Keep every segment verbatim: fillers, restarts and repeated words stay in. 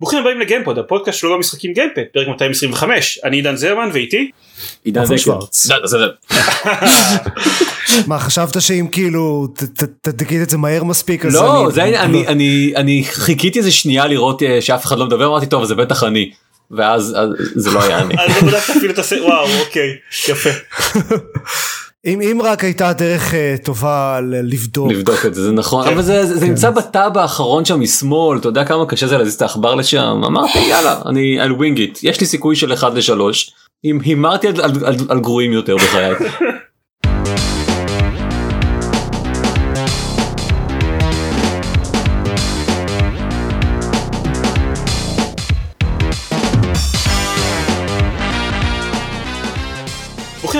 ברוכים הבאים לגיימפוד, הפודקאסט שלו במשחקים גיימפד, פרק מאתיים עשרים וחמש, אני עידן זרמן ואיתי עידן שוורץ. מה, חשבת שאם כאילו תגיד את זה מהר מספיק? לא, אני חיכיתי איזה שנייה לראות שאף אחד לא מדבר, אמרתי טוב זה בטח אני, ואז זה לא היה אני. אז לא בדקת אפילו את הסרט, וואו אוקיי, יפה. אם, אם רק הייתה דרך uh, טובה ל- לבדוק. לבדוק את זה, זה נכון. כן. אבל זה, זה, זה כן. נמצא בטאב האחרון שם משמאל, אתה יודע כמה קשה זה להזיז את העכבר לשם. אמרתי, יאללה, אני על ווינגית. יש לי סיכוי של אחד לשלוש. אם הימרתי על, על, על, על גרועים יותר בחיי.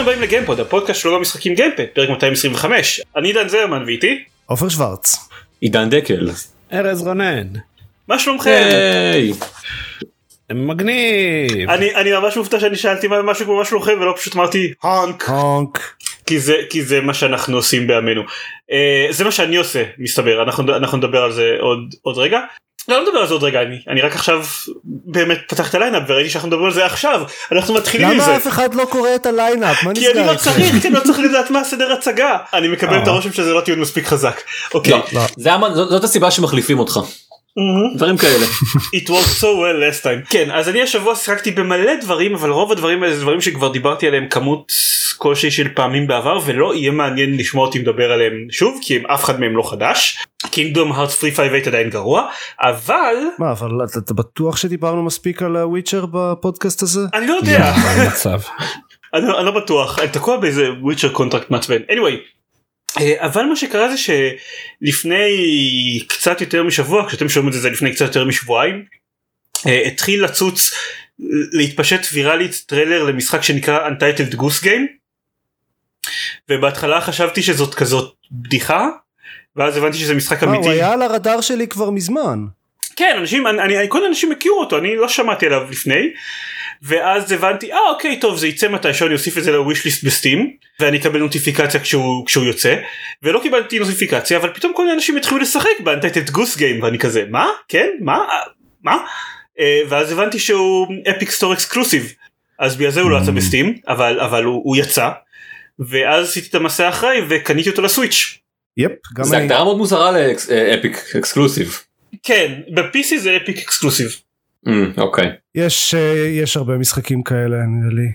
באים לגיימפוד, הפודקאסט שלו במשחקים גיימפד, פרק מאתיים עשרים וחמש, אני עידן זרמן ואיתי עופר שוורץ, עידן דקל, ארז רונן. מה שלומכם? מגניב. אני אני ממש מופתע שאני שאלתי משהו כמו מה שלומכם ולא פשוט אמרתי הונק הונק, כי זה כי זה מה שאנחנו עושים בעמנו. זה מה שאני עושה, מסתבר. אנחנו אנחנו נדבר על זה עוד עוד רגע. לא, לא מדבר על זה עוד רגע, אני, אני רק עכשיו באמת פתח את הליינאפ וראיתי שאנחנו מדברים על זה עכשיו, אנחנו מתחילים עם זה. למה אף אחד לא קורא את הליינאפ? מה נסגר? כי אני לא צריך, כי אני לא צריך לדעת מה הסדר הצגה. אני מקבל את הרושם שזה לא טיעון מספיק חזק. אוקיי. זאת הסיבה שמחליפים אותך. דברים כאלה. It worked so well last time. כן, אז אני השבוע שחקתי במלא דברים, אבל רוב הדברים האלה זה דברים שכבר דיברתי עליהם כמות כלשהי של פעמים בעבר, ולא יהיה מעניין לשמוע אותי מדבר עליהם שוב, כי אף אחד מהם לא חדש. Kingdom Hearts שלוש חמש שמונה עדיין גרוע, אבל... מה, אבל אתה בטוח שדיברנו מספיק על הוויצ'ר בפודקאסט הזה? אני לא יודע. אני לא בטוח, אני תקוע באיזה וויצ'ר קונטרקט מעצבן. anyway, אבל מה שקרה זה שלפני קצת יותר משבוע, כשאתם שומעים את זה, זה לפני קצת יותר משבועיים, התחיל לצוץ, להתפשט ויראלית טריילר למשחק שנקרא Untitled Goose Game, ובהתחלה חשבתי שזאת כזאת בדיחה, ואז הבנתי שזה משחק אמיתי. הוא היה על הרדאר שלי כבר מזמן. כן, אנשים, אני, כל אנשים הכירו אותו, אני לא שמעתי עליו לפני, ואז הבנתי, אה אוקיי, טוב, זה יצא מתישהו, אני אוסיף את זה ל-wishlist בסטים, ואני אקבל נוטיפיקציה כשהוא, כשהוא יוצא, ולא קיבלתי נוטיפיקציה, אבל פתאום כל מיני אנשים התחילו לשחק ב-Untitled Goose Game, ואני כזה, מה? כן? מה? מה? ואז הבנתי שהוא Epic Store Exclusive, אז בגלל זה הוא לא יצא בסטים, אבל, אבל הוא, הוא יצא, ואז עשיתי את המסע אחרי, וקניתי אותו לסוויץ'. יפ, גם זה הגדרה מאוד מוזרה לאפיק אקסקלוסיב. כן, ב-פי סי זה אפיק אקסקלוסיב. אוקיי. יש יש הרבה משחקים כאלה, נראה לי.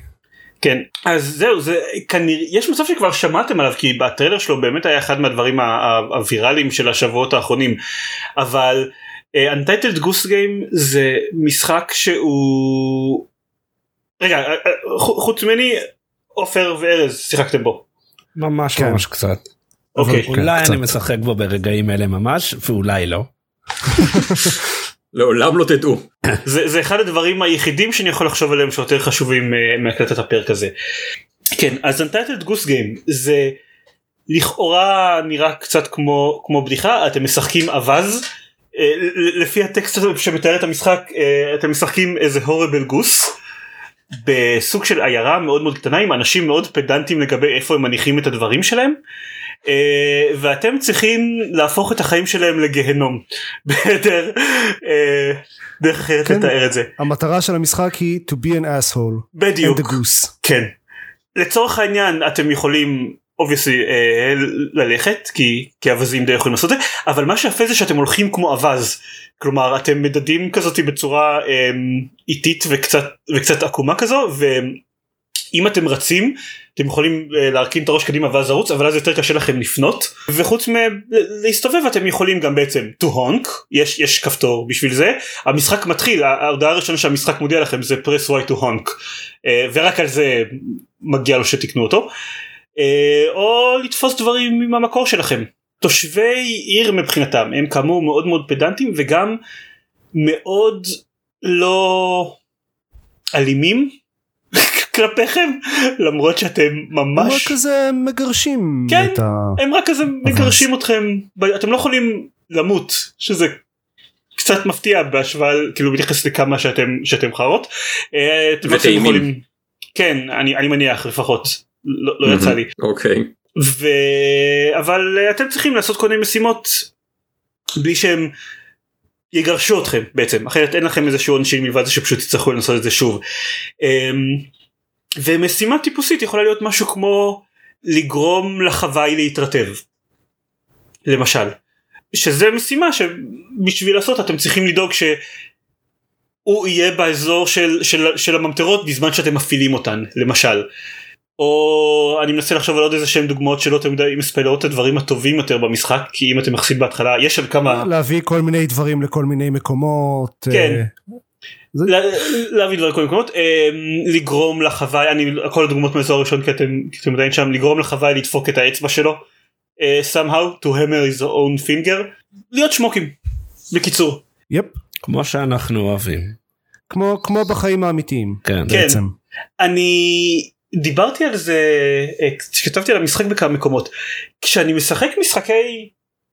כן, אז זהו, זה כנראה, יש מצב שכבר שמעתם עליו, כי בטריילר שלו באמת היה אחד מהדברים הוויראליים של השבועות האחרונים, אבל Untitled Goose Game זה משחק שהוא... רגע, חוץ ממני, עופר וארז, שיחקתם בו. ממש ממש קצת. אבל אולי אני משחק בו ברגעים אלה ממש, ואולי לא. לעולם לא תדעו. זה אחד הדברים היחידים שאני יכול לחשוב עליהם שיותר חשובים מהקלטת הפרק הזה. כן, אז Untitled Goose Game זה לכאורה נראה קצת כמו בדיחה, אתם משחקים אבז, לפי הטקסט שמתאר את המשחק, אתם משחקים איזה horrible goose, בסוג של עיירה מאוד מאוד קטנה, עם אנשים מאוד פדנטים לגבי איפה הם מניחים את הדברים שלהם, ואתם צריכים להפוך את החיים שלהם לגהנום דרך אחרת לתאר את זה. המטרה של המשחק היא to be an asshole. בדיוק. And the goose. כן. לצורך העניין אתם יכולים obviously ללכת, כי אבזים די יכולים לעשות את זה, אבל מה שיפה זה שאתם הולכים כמו אבז, כלומר אתם מדדים כזאת בצורה איטית וקצת עקומה כזו, ו אם אתם רצים, אתם יכולים להרכין את הראש קדימה ואז לרוץ, אבל אז יותר קשה לכם לפנות, וחוץ מלהסתובב אתם יכולים גם בעצם to honk, יש, יש כפתור בשביל זה, המשחק מתחיל, ההודעה הראשונה שהמשחק מודיע לכם זה press Y to honk, ורק על זה מגיע לו שתקנו אותו, או לתפוס דברים עם המקור שלכם. תושבי עיר מבחינתם, הם כאמור מאוד מאוד פדנטים, וגם מאוד לא אלימים, כלפיכם, למרות שאתם ממש... הם רק כזה מגרשים. כן, את הם רק כזה מגרשים אתכם, אתם לא יכולים למות, שזה קצת מפתיע בהשוואה, כאילו מתייחס לכמה שאתם, שאתם חרות. ותאימים. יכולים... כן, אני, אני מניח לפחות, לא, לא יצא לי. אוקיי. ו... אבל אתם צריכים לעשות כל מיני משימות, בלי שהם יגרשו אתכם בעצם, אחרת אין לכם איזשהו עונשין מלבד זה שפשוט תצטרכו לנסות את זה שוב. ומשימה טיפוסית יכולה להיות משהו כמו לגרום לחוואי להתרטב, למשל, שזה משימה שבשביל לעשות אתם צריכים לדאוג ש הוא יהיה באזור של, של, של הממטרות בזמן שאתם מפעילים אותן, למשל. או אני מנסה לחשוב על עוד איזה שהם דוגמאות שלא אתם יודעים מספלות את הדברים הטובים יותר במשחק, כי אם אתם מחסיד בהתחלה, יש שם כמה... להביא כל מיני דברים לכל מיני מקומות. כן. זה... לה, להביא דברים לכל מיני מקומות. לגרום לחוואי, אני, כל הדוגמאות מאזור הראשון, כי אתם, כי אתם יודעים שם, לגרום לחוואי לדפוק את האצבע שלו, somehow to hammer his own finger, להיות שמוקים, בקיצור. יפ. כמו שאנחנו אוהבים. כמו, כמו בחיים האמיתיים. כן, בעצם. אני דיברתי על זה, כתבתי על המשחק בכמה מקומות. כשאני משחק משחקי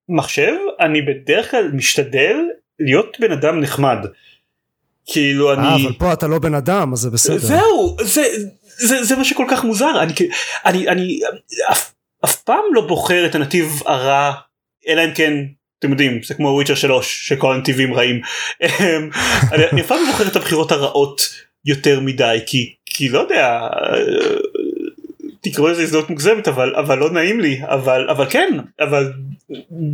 מחשב, אני בדרך כלל משתדל להיות בן אדם נחמד. כאילו אני... אה, אבל פה אתה לא בן אדם, אז זה בסדר. זהו, זה, זה, זה מה שכל כך מוזר. אני, אני, אני, אף, אף פעם לא בוחר את הנתיב הרע, אלא אם כן... אתם יודעים, זה כמו וויצ'ר שלוש, שכל הנתיבים רעים. אני פעם בוחר את הבחירות הרעות יותר מדי, כי, כי לא יודע, תקראו איזה הזדמנות מוגזמת, אבל, אבל לא נעים לי, אבל, אבל כן, אבל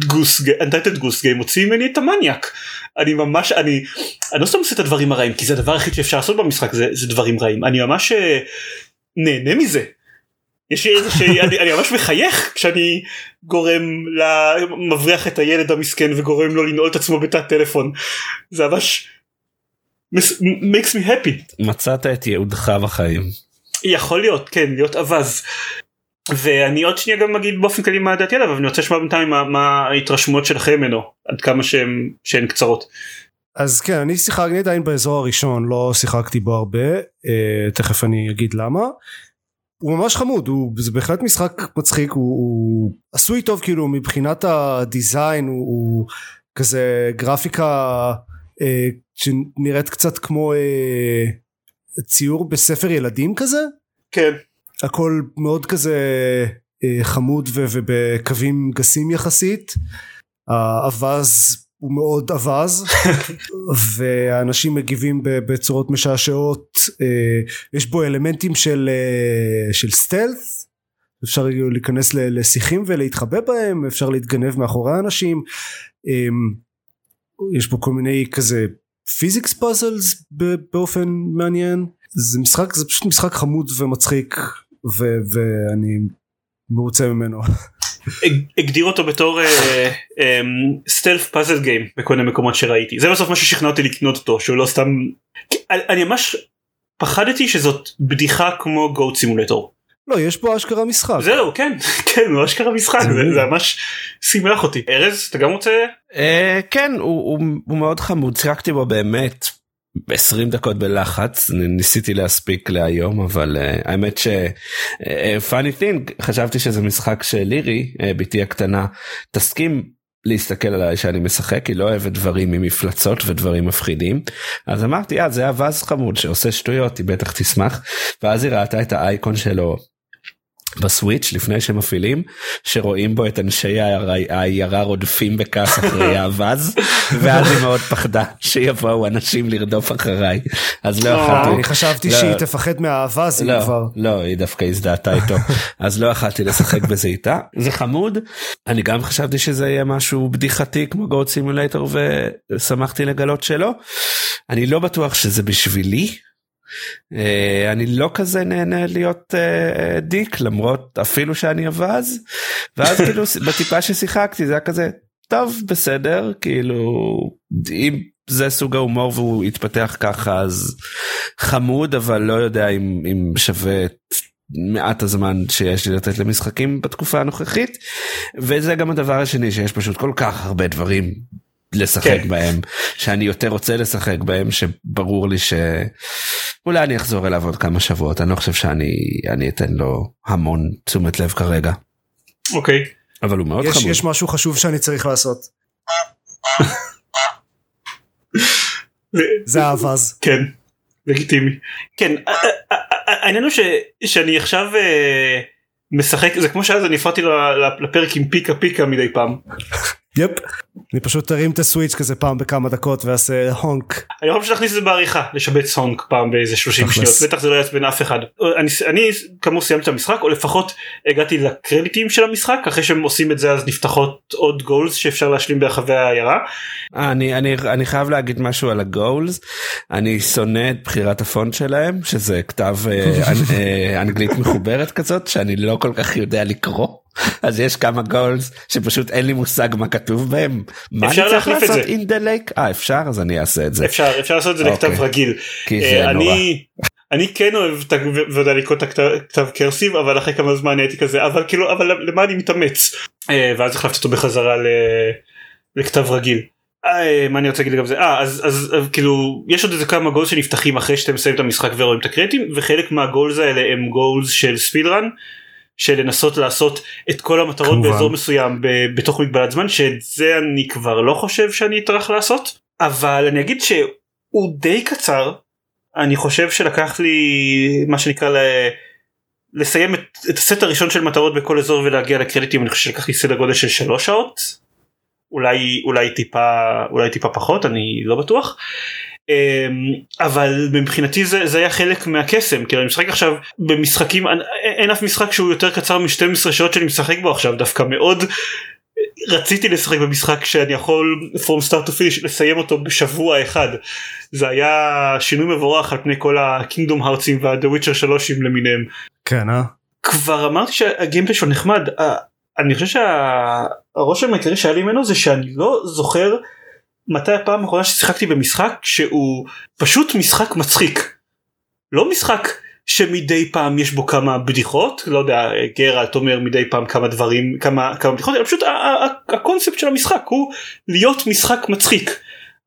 גוס, Untitled Goose Game מוציא ממני את המניאק. אני ממש, אני, אני לא סתם עושה את הדברים הרעים, כי זה הדבר הכי שאפשר לעשות במשחק, זה, זה דברים רעים. אני ממש נהנה מזה. יש לי איזושהי, אני, אני ממש מחייך כשאני גורם למבריח את הילד המסכן וגורם לו לנעול את עצמו בתא טלפון. זה ממש makes me happy. מצאת את יעודך בחיים. יכול להיות, כן, להיות אבז. ואני עוד שנייה גם אגיד באופן כללי מה דעתי עליו, אבל אני רוצה לשמוע בינתיים מה, מה ההתרשמות שלכם ממנו, עד כמה שהן, שהן קצרות. אז כן, אני שיחקתי עדיין באזור הראשון, לא שיחקתי בו הרבה, תכף אני אגיד למה. הוא ממש חמוד, הוא, זה בהחלט משחק מצחיק, הוא, הוא עשוי טוב כאילו מבחינת הדיזיין, הוא, הוא כזה גרפיקה אה, שנראית קצת כמו אה, ציור בספר ילדים כזה. כן. הכל מאוד כזה אה, חמוד ו- ובקווים גסים יחסית, האבז הוא מאוד אבז, והאנשים מגיבים בצורות משעשעות, יש בו אלמנטים של, של סטלס, אפשר להיכנס לשיחים ולהתחבא בהם, אפשר להתגנב מאחורי האנשים, יש בו כל מיני כזה פיזיקס פאזלס באופן מעניין, זה משחק, זה פשוט משחק חמוד ומצחיק, ו- ואני מרוצה ממנו. הגדיר אותו בתור סטלף פאזל גיים בכל המקומות שראיתי. זה בסוף משהו ששכנע אותי לקנות אותו, שהוא לא סתם... אני ממש פחדתי שזאת בדיחה כמו גוט סימולטור. לא, יש פה אשכרה משחק. זהו, כן, כן, הוא אשכרה משחק, זה ממש שימח אותי. ארז, אתה גם רוצה? כן, הוא מאוד חמוד, שיחקתי בו באמת עשרים דקות בלחץ, ניסיתי להספיק להיום, אבל uh, האמת ש... Uh, funny thing, חשבתי שזה משחק שלירי, uh, ביתי הקטנה, תסכים להסתכל עליי שאני משחק, היא לא אוהבת דברים עם מפלצות ודברים מפחידים, אז אמרתי, אה, זה אבז חמוד שעושה שטויות, היא בטח תשמח, ואז היא ראתה את האייקון שלו בסוויץ' לפני שמפעילים, שרואים בו את אנשי העיירה רודפים בכך אחרי האבז, ואז היא מאוד פחדה שיבואו אנשים לרדוף אחריי, אז לא יכלתי... אני חשבתי שהיא תפחד מהאבז, היא כבר... לא, היא דווקא הזדעתה איתו, אז לא יכלתי לשחק בזה איתה, זה חמוד, אני גם חשבתי שזה יהיה משהו בדיחתי, כמו גוט סימולטור, ושמחתי לגלות שלו, אני לא בטוח שזה בשבילי, אני לא כזה נהנה להיות דיק, למרות אפילו שאני אבז, ואז כאילו בטיפה ששיחקתי זה היה כזה טוב בסדר, כאילו אם זה סוג ההומור והוא התפתח ככה אז חמוד, אבל לא יודע אם, אם שווה את מעט הזמן שיש לי לתת למשחקים בתקופה הנוכחית, וזה גם הדבר השני שיש פשוט כל כך הרבה דברים לשחק בהם, שאני יותר רוצה לשחק בהם, שברור לי שאולי אני אחזור אליו עוד כמה שבועות, אני לא חושב שאני אתן לו המון תשומת לב כרגע. אוקיי. אבל הוא מאוד חמוד. יש משהו חשוב שאני צריך לעשות. זה האבז. כן, לגיטימי. כן, העניין הוא שאני עכשיו... משחק, זה כמו שאז אני הפרעתי לפרק עם פיקה פיקה מדי פעם יפ. אני פשוט תרים את הסוויץ' כזה פעם בכמה דקות ועשה הונק. אני חושב שנכניס את זה בעריכה, לשבץ הונק פעם באיזה שלושים שניות, בטח זה לא יעץ בין אף אחד. אני, אני כמו סיימתי את המשחק, או לפחות הגעתי לקרדיטים של המשחק, אחרי שהם עושים את זה אז נפתחות עוד גולס שאפשר להשלים ברחבי העיירה. אני, אני, אני חייב להגיד משהו על הגולס, אני שונא את בחירת הפונט שלהם, שזה כתב אנגלית מחוברת כזאת, שאני לא כל כך יודע לקרוא. אז יש כמה גולס שפשוט אין לי מושג מה כתוב בהם. מה אני צריך לעשות in the lake? אה, אפשר? אז אני אעשה את זה. אפשר, אפשר לעשות את זה לכתב רגיל. כי זה נורא. אני כן אוהב ועוד הליקות הכתב קרסיב, אבל אחרי כמה זמן הייתי כזה, אבל כאילו, אבל למה אני מתאמץ? ואז החלפתי אותו בחזרה לכתב רגיל. מה אני רוצה להגיד לגבי זה? אה, אז כאילו, יש עוד איזה כמה גולס שנפתחים אחרי שאתם מסיים את המשחק ורואים את הקרדיטים, וחלק מהגולס האלה הם גולס של ספידרן, של לנסות לעשות את כל המטרות כמובן. באזור מסוים ב- בתוך מגבלת זמן, שאת זה אני כבר לא חושב שאני אתרח לעשות, אבל אני אגיד שהוא די קצר, אני חושב שלקח לי מה שנקרא ל- לסיים את, את הסט הראשון של מטרות בכל אזור ולהגיע לקרדיטים, אני חושב שלקח לי סדר גודל של שלוש שעות, אולי, אולי, טיפה, אולי טיפה פחות, אני לא בטוח, אבל מבחינתי זה, זה היה חלק מהקסם, כי אני משחק עכשיו במשחקים, אין אף משחק שהוא יותר קצר מ-שתים עשרה שעות שאני משחק בו עכשיו, דווקא מאוד רציתי לשחק במשחק שאני יכול from start to finish לסיים אותו בשבוע אחד, זה היה שינוי מבורך על פני כל ה-Kingdom Hearts וה-The Witcher שלוש למיניהם. כן, אה? כבר אמרתי שהגיימפלי שלו נחמד, אני חושב שהרושם העיקרי שהיה לי ממנו זה שאני לא זוכר מתי הפעם האחרונה ששיחקתי במשחק שהוא פשוט משחק מצחיק, לא משחק שמדי פעם יש בו כמה בדיחות, לא יודע, גרלט אומר מדי פעם כמה דברים, כמה, כמה בדיחות, אלא פשוט הקונספט של המשחק הוא להיות משחק מצחיק.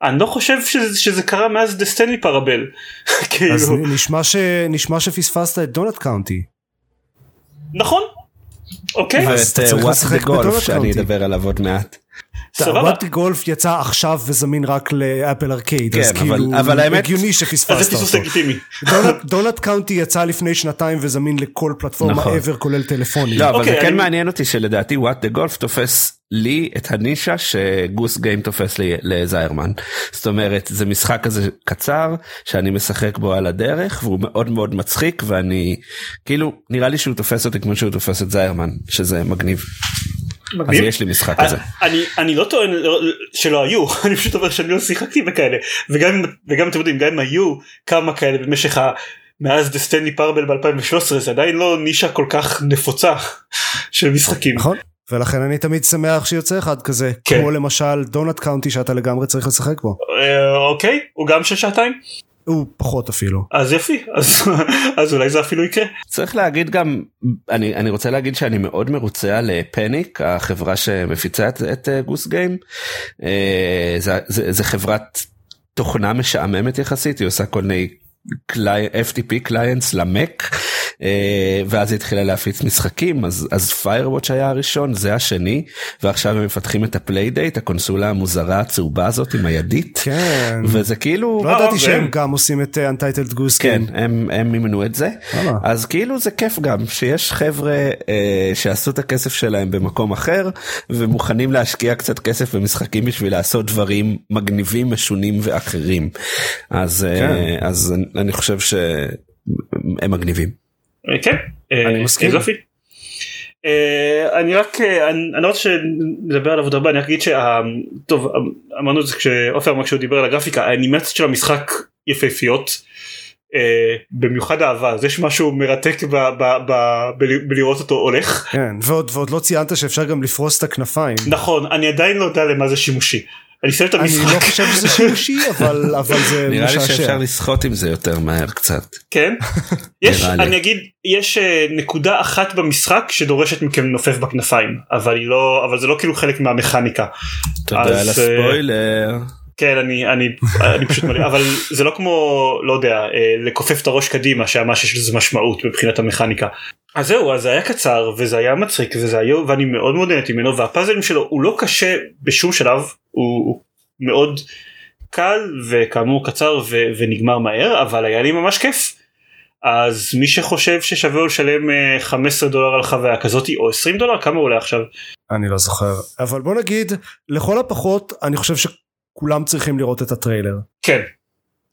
אני לא חושב שזה, שזה קרה מאז דה סטנלי פרבל. אז נשמע, ש, נשמע שפספסת את דונאט קאונטי. נכון, אוקיי. ואת What the Golf שאני אדבר עליו עוד מעט. What the Golf יצא עכשיו וזמין רק לאפל ארקייד, אז כאילו הגיוני שפספסת אותו. דונאט קאונטי יצא לפני שנתיים וזמין לכל פלטפורמה עבר כולל טלפוני. לא, אבל זה כן מעניין אותי שלדעתי What the Golf תופס לי את הנישה שגוס גיים תופס לי לזיירמן, זאת אומרת זה משחק כזה קצר שאני משחק בו על הדרך והוא מאוד מאוד מצחיק, ואני כאילו נראה לי שהוא תופס אותי כמו שהוא תופס את זיירמן, שזה מגניב. אז יש לי משחק כזה. אני לא טוען שלא היו, אני פשוט אומר שאני לא שיחקתי בכאלה, וגם אתם יודעים, גם אם היו כמה כאלה במשך מאז דה סטנלי פרבל ב-אלפיים ושלוש עשרה, זה עדיין לא נישה כל כך נפוצה של משחקים. נכון, ולכן אני תמיד שמח שיוצא אחד כזה, כמו למשל דונאט קאונטי שאתה לגמרי צריך לשחק בו. אוקיי, הוא גם של שעתיים? הוא פחות אפילו. אז יפי, אז, אז אולי זה אפילו יקרה. צריך להגיד גם, אני, אני רוצה להגיד שאני מאוד מרוצה לפניק, החברה שמפיצה את, את גוס גיים, אה, זה, זה, זה חברת תוכנה משעממת יחסית, היא עושה כל מיני קלי, אף טי פי קליינטס למק, אה, ואז היא התחילה להפיץ משחקים, אז, אז Firewatch היה הראשון, זה השני, ועכשיו הם מפתחים את הפליידייט, הקונסולה המוזרה הצהובה הזאת עם הידית, כן. וזה כאילו... לא ידעתי שהם גם עושים את Untitled Goose Game. כן, הם, הם ימנו את זה, אה. אז כאילו זה כיף גם, שיש חבר'ה אה, שעשו את הכסף שלהם במקום אחר, ומוכנים להשקיע קצת כסף במשחקים בשביל לעשות דברים מגניבים, משונים ואחרים. אז, כן. אה, אז אני... אני חושב שהם מגניבים. כן. אני מסכים. אני רק, אני רוצה שנדבר עליו עוד הרבה, אני רק אגיד שה... טוב, אמרנו את זה כשאופר אמר כשהוא דיבר על הגרפיקה, האנימציות של המשחק יפהפיות, במיוחד אהבה, אז יש משהו מרתק בלראות אותו הולך. כן, ועוד לא ציינת שאפשר גם לפרוס את הכנפיים. נכון, אני עדיין לא יודע למה זה שימושי. אני לא חושב שזה שימושי, אבל זה נראה לי שאפשר לשחות עם זה יותר מהר קצת. כן, אני אגיד, יש נקודה אחת במשחק שדורשת מכם לנופף בכנפיים, אבל זה לא כאילו חלק מהמכניקה. תודה על הספוילר. כן, אני פשוט מלא, אבל זה לא כמו, לא יודע, לכופף את הראש קדימה, שהמש יש לזה משמעות מבחינת המכניקה. אז זהו, אז זה היה קצר, וזה היה מצחיק, וזה היה, ואני מאוד מאוד נהנתי ממנו, והפאזלים שלו הוא לא קשה בשום שלב, הוא מאוד קל, וכאמור קצר ו- ונגמר מהר, אבל היה לי ממש כיף. אז מי שחושב ששווה לשלם חמישה עשר דולר על חוויה כזאת או עשרים דולר, כמה עולה עכשיו? אני לא זוכר, אבל בוא נגיד לכל הפחות אני חושב שכולם צריכים לראות את הטריילר. כן,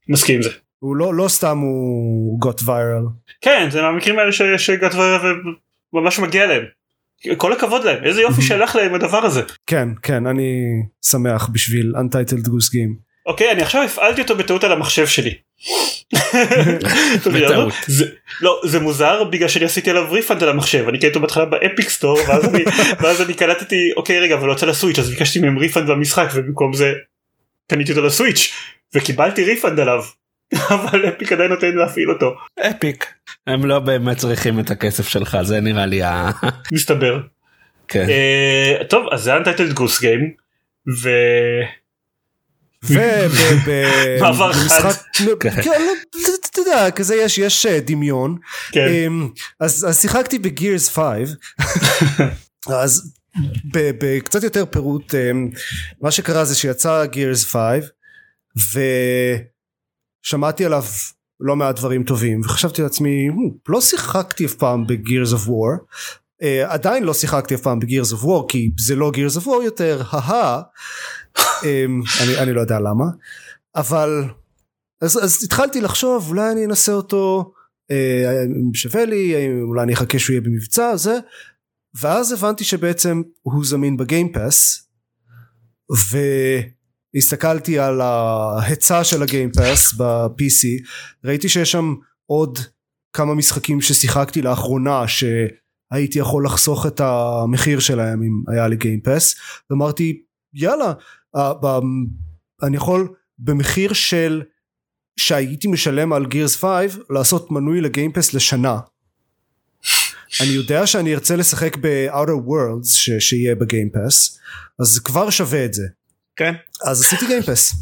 מסכים עם זה. הוא לא, לא סתם הוא got viral. כן, זה מהמקרים האלה ש-got viral וממש מגיע להם. כל הכבוד להם, איזה יופי שהלך להם הדבר הזה. כן, כן, אני שמח בשביל Untitled Goose Game. אוקיי, אני עכשיו הפעלתי אותו בטעות על המחשב שלי. בטעות. לא, זה מוזר בגלל שאני עשיתי עליו ריפאנד על המחשב, אני קניתי בהתחלה באפיק סטור, ואז אני קלטתי, אוקיי רגע, אבל לא יצא לסוויץ', אז ביקשתי מהם ריפאנד במשחק, ובמקום זה קניתי אותו לסוויץ', וקיבלתי ריפאנד עליו. אבל אפיק עדיין נותן להפעיל אותו. אפיק. הם לא באמת צריכים את הכסף שלך, זה נראה לי ה... מסתבר. כן. טוב, אז זה Untitled Goose Game, ו... ובמעבר חד. אתה יודע, כזה יש דמיון. אז שיחקתי בגירס חמש, אז בקצת יותר פירוט, מה שקרה זה שיצא גירס חמש, ו... שמעתי עליו לא מעט דברים טובים, וחשבתי לעצמי, לא שיחקתי אף פעם ב-Gears of War, uh, עדיין לא שיחקתי אף פעם ב-Gears of War, כי זה לא Gears of War יותר, ההה, um, אני, אני לא יודע למה, אבל, אז, אז התחלתי לחשוב, אולי אני אנסה אותו, אם uh, שווה לי, אולי אני אחכה שהוא יהיה במבצע הזה, ואז הבנתי שבעצם הוא זמין ב-Game Pass, ו... הסתכלתי על ההצעה של הגיימפאס ב-פי סי, ראיתי שיש שם עוד כמה משחקים ששיחקתי לאחרונה, שהייתי יכול לחסוך את המחיר שלהם אם היה לי גיימפאס, ואמרתי יאללה, אני יכול במחיר של, שהייתי משלם על גירס חמש, לעשות מנוי לגיימפאס לשנה. אני יודע שאני ארצה לשחק ב-Outer Worlds, שיהיה בגיימפאס, אז כבר שווה את זה. כן. אז עשיתי גיימפס.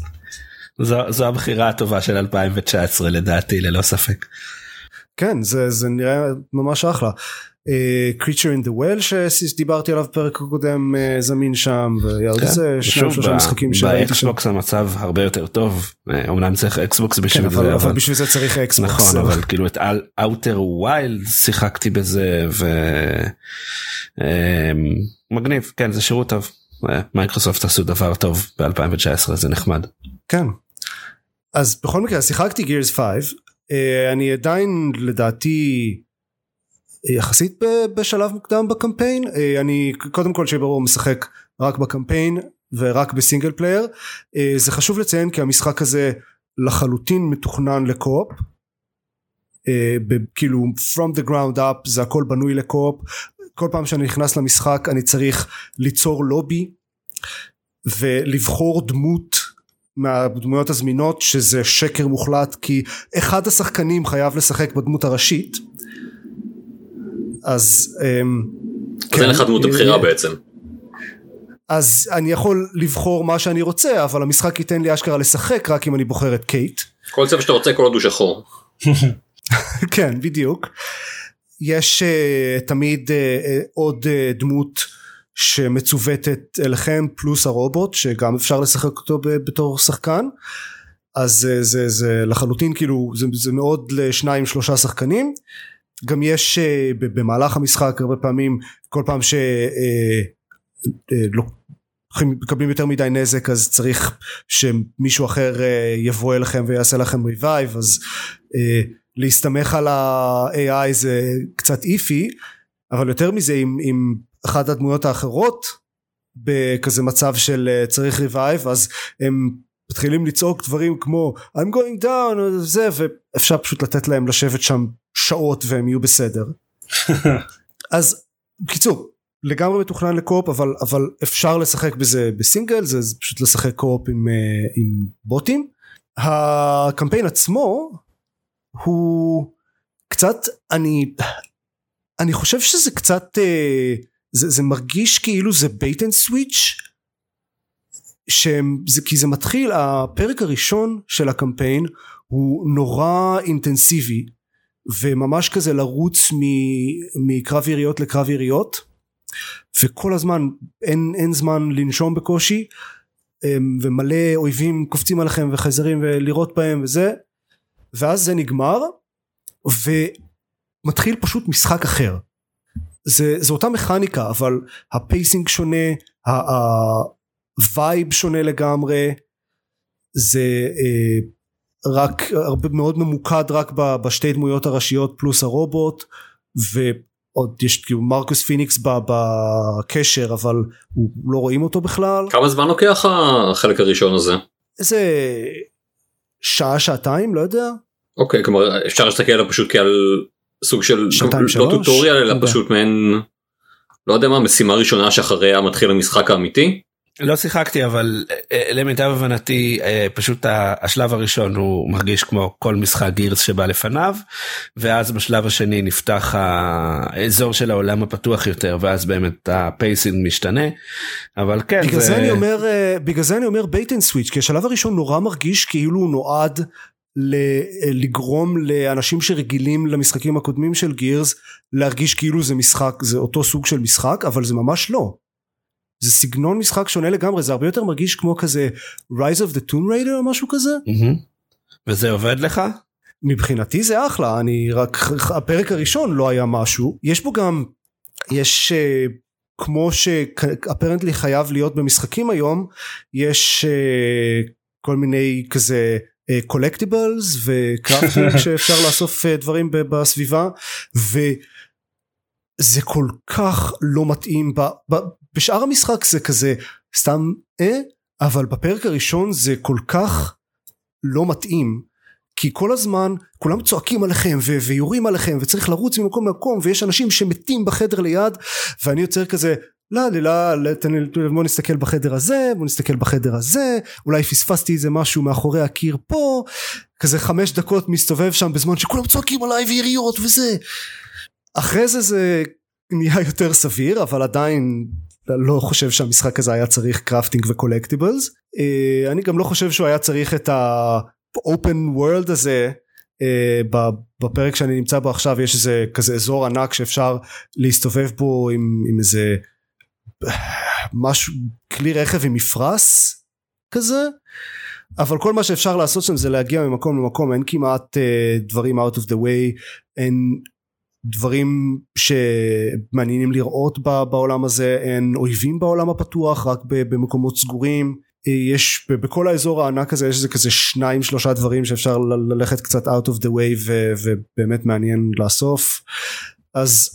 זו, זו הבחירה הטובה של אלפיים תשע עשרה לדעתי, ללא ספק. כן, זה, זה נראה ממש אחלה. Uh, Creature in the Well שדיברתי עליו פרק קודם, uh, זמין שם, וירד כן. זה שני שלושה ב- משחקים ב- שראיתי שם. באקסבוקס המצב הרבה יותר טוב, אומנם צריך אקסבוקס בשביל כן, זה. אבל, אבל בשביל זה צריך אקסבוקס. נכון, אבל כאילו את Outer Wild שיחקתי בזה, ומגניב, uh, כן, זה שירות טוב. מייקרוסופט עשו דבר טוב ב-אלפיים תשע עשרה, זה נחמד. כן. אז בכל מקרה, שיחקתי גירס חמש, אני עדיין לדעתי יחסית בשלב מוקדם בקמפיין, אני קודם כל שברור משחק רק בקמפיין ורק בסינגל פלייר, זה חשוב לציין כי המשחק הזה לחלוטין מתוכנן לקופ, כאילו from the ground up זה הכל בנוי לקופ, כל פעם שאני נכנס למשחק אני צריך ליצור לובי ולבחור דמות מהדמויות הזמינות, שזה שקר מוחלט כי אחד השחקנים חייב לשחק בדמות הראשית, אז אז אין לך דמות הבחירה בעצם, אז אני יכול לבחור מה שאני רוצה, אבל המשחק ייתן לי אשכרה לשחק רק אם אני בוחר את קייט. כל צבע שאתה רוצה, כל עוד הוא שחור. כן, בדיוק. יש uh, תמיד uh, uh, עוד uh, דמות שמצוותת אליכם, פלוס הרובוט, שגם אפשר לשחק אותו ב- בתור שחקן, אז uh, זה, זה לחלוטין, כאילו, זה, זה מאוד לשניים, שלושה שחקנים, גם יש uh, ב- במהלך המשחק הרבה פעמים, כל פעם ש... Uh, uh, לא, מקבלים יותר מדי נזק, אז צריך שמישהו אחר יבוא אליכם ויעשה לכם ריבייב, אז להסתמך על ה-איי איי זה קצת איפי, אבל יותר מזה, עם אחת הדמויות האחרות, בכזה מצב של צריך ריבייב, אז הם מתחילים לצעוק דברים כמו, I'm going down, וזה, ואפשר פשוט לתת להם לשבת שם שעות, והם יהיו בסדר. אז, בקיצור, לגמרי מתוכנן לקופ, אבל, אבל אפשר לשחק בזה בסינגל, זה, זה פשוט לשחק קופ עם, עם בוטים. הקמפיין עצמו, הוא קצת, אני, אני חושב שזה קצת, זה, זה מרגיש כאילו זה bait and switch, שזה, כי זה מתחיל, הפרק הראשון של הקמפיין, הוא נורא אינטנסיבי, וממש כזה לרוץ מ, מקרב יריות לקרב יריות, וכל הזמן אין, אין זמן לנשום בקושי, ומלא אויבים קופצים עליכם וחזרים ולראות בהם וזה, ואז זה נגמר, ומתחיל פשוט משחק אחר. זה, זה אותה מכניקה, אבל הפייסינג שונה, הווייב שונה לגמרי, זה רק מאוד ממוקד רק בשתי דמויות הראשיות פלוס הרובוט, ועוד יש מרקוס פיניקס בקשר, אבל הוא לא רואים אותו בכלל. כמה זמן לוקח החלק הראשון הזה? זה שעה, שעתיים, לא יודע. אוקיי, כלומר אפשר להסתכל עליו פשוט כעל סוג של, לא טוטוריאל, אלא פשוט מעין, לא יודע מה, משימה ראשונה שאחריה מתחיל המשחק האמיתי. לא שיחקתי, אבל למיטב הבנתי, פשוט השלב הראשון הוא מרגיש כמו כל משחק גירס שבא לפניו, ואז בשלב השני נפתח האזור של העולם הפתוח יותר, ואז באמת הפייסינג משתנה, אבל כן. בגלל זה אני אומר, בגלל זה אני אומר בייט אנד סוויץ', כי השלב הראשון נורא מרגיש כאילו הוא נועד לגרום לאנשים שרגילים למשחקים הקודמים של גירס, להרגיש כאילו זה משחק, זה אותו סוג של משחק, אבל זה ממש לא. זה סגנון משחק שונה לגמרי, זה הרבה יותר מרגיש כמו כזה Rise of the Tomb Raider או משהו כזה. וזה עובד לך? מבחינתי זה אחלה, אני רק, הפרק הראשון לא היה משהו, יש בו גם, יש כמו שאפרנטלי חייב להיות במשחקים היום, יש כל מיני כזה collectibles וקראפטינג שאפשר לאסוף דברים בסביבה, וזה כל כך לא מתאים ב... בשאר המשחק זה כזה סתם אה, אבל בפרק הראשון זה כל כך לא מתאים, כי כל הזמן כולם צועקים עליכם ו- ויורים עליכם, וצריך לרוץ ממקום למקום, ויש אנשים שמתים בחדר ליד, ואני יוצר כזה, לא, לא, לא, בוא נסתכל בחדר הזה, בוא נסתכל בחדר הזה, אולי פספסתי איזה משהו מאחורי הקיר פה, כזה חמש דקות מסתובב שם, בזמן שכולם צועקים עליי ויריות וזה, אחרי זה זה נהיה יותר סביר, אבל עדיין לא חושב שהמשחק הזה היה צריך קראפטינג וקולקטיבלס. אני גם לא חושב שהוא היה צריך את ה-open world הזה, בפרק שאני נמצא בו עכשיו, יש איזה כזה אזור ענק שאפשר להסתובב בו עם, עם איזה משהו, כלי רכב עם מפרס כזה, אבל כל מה שאפשר לעשות שם זה להגיע ממקום למקום, אין כמעט דברים out of the way, אין דברים שמעניינים לראות בעולם הזה, אין אויבים בעולם הפתוח, רק במקומות סגורים, יש בכל האזור הענק הזה, יש איזה כזה שניים שלושה דברים שאפשר ללכת קצת out of the way, ובאמת מעניין לאסוף, אז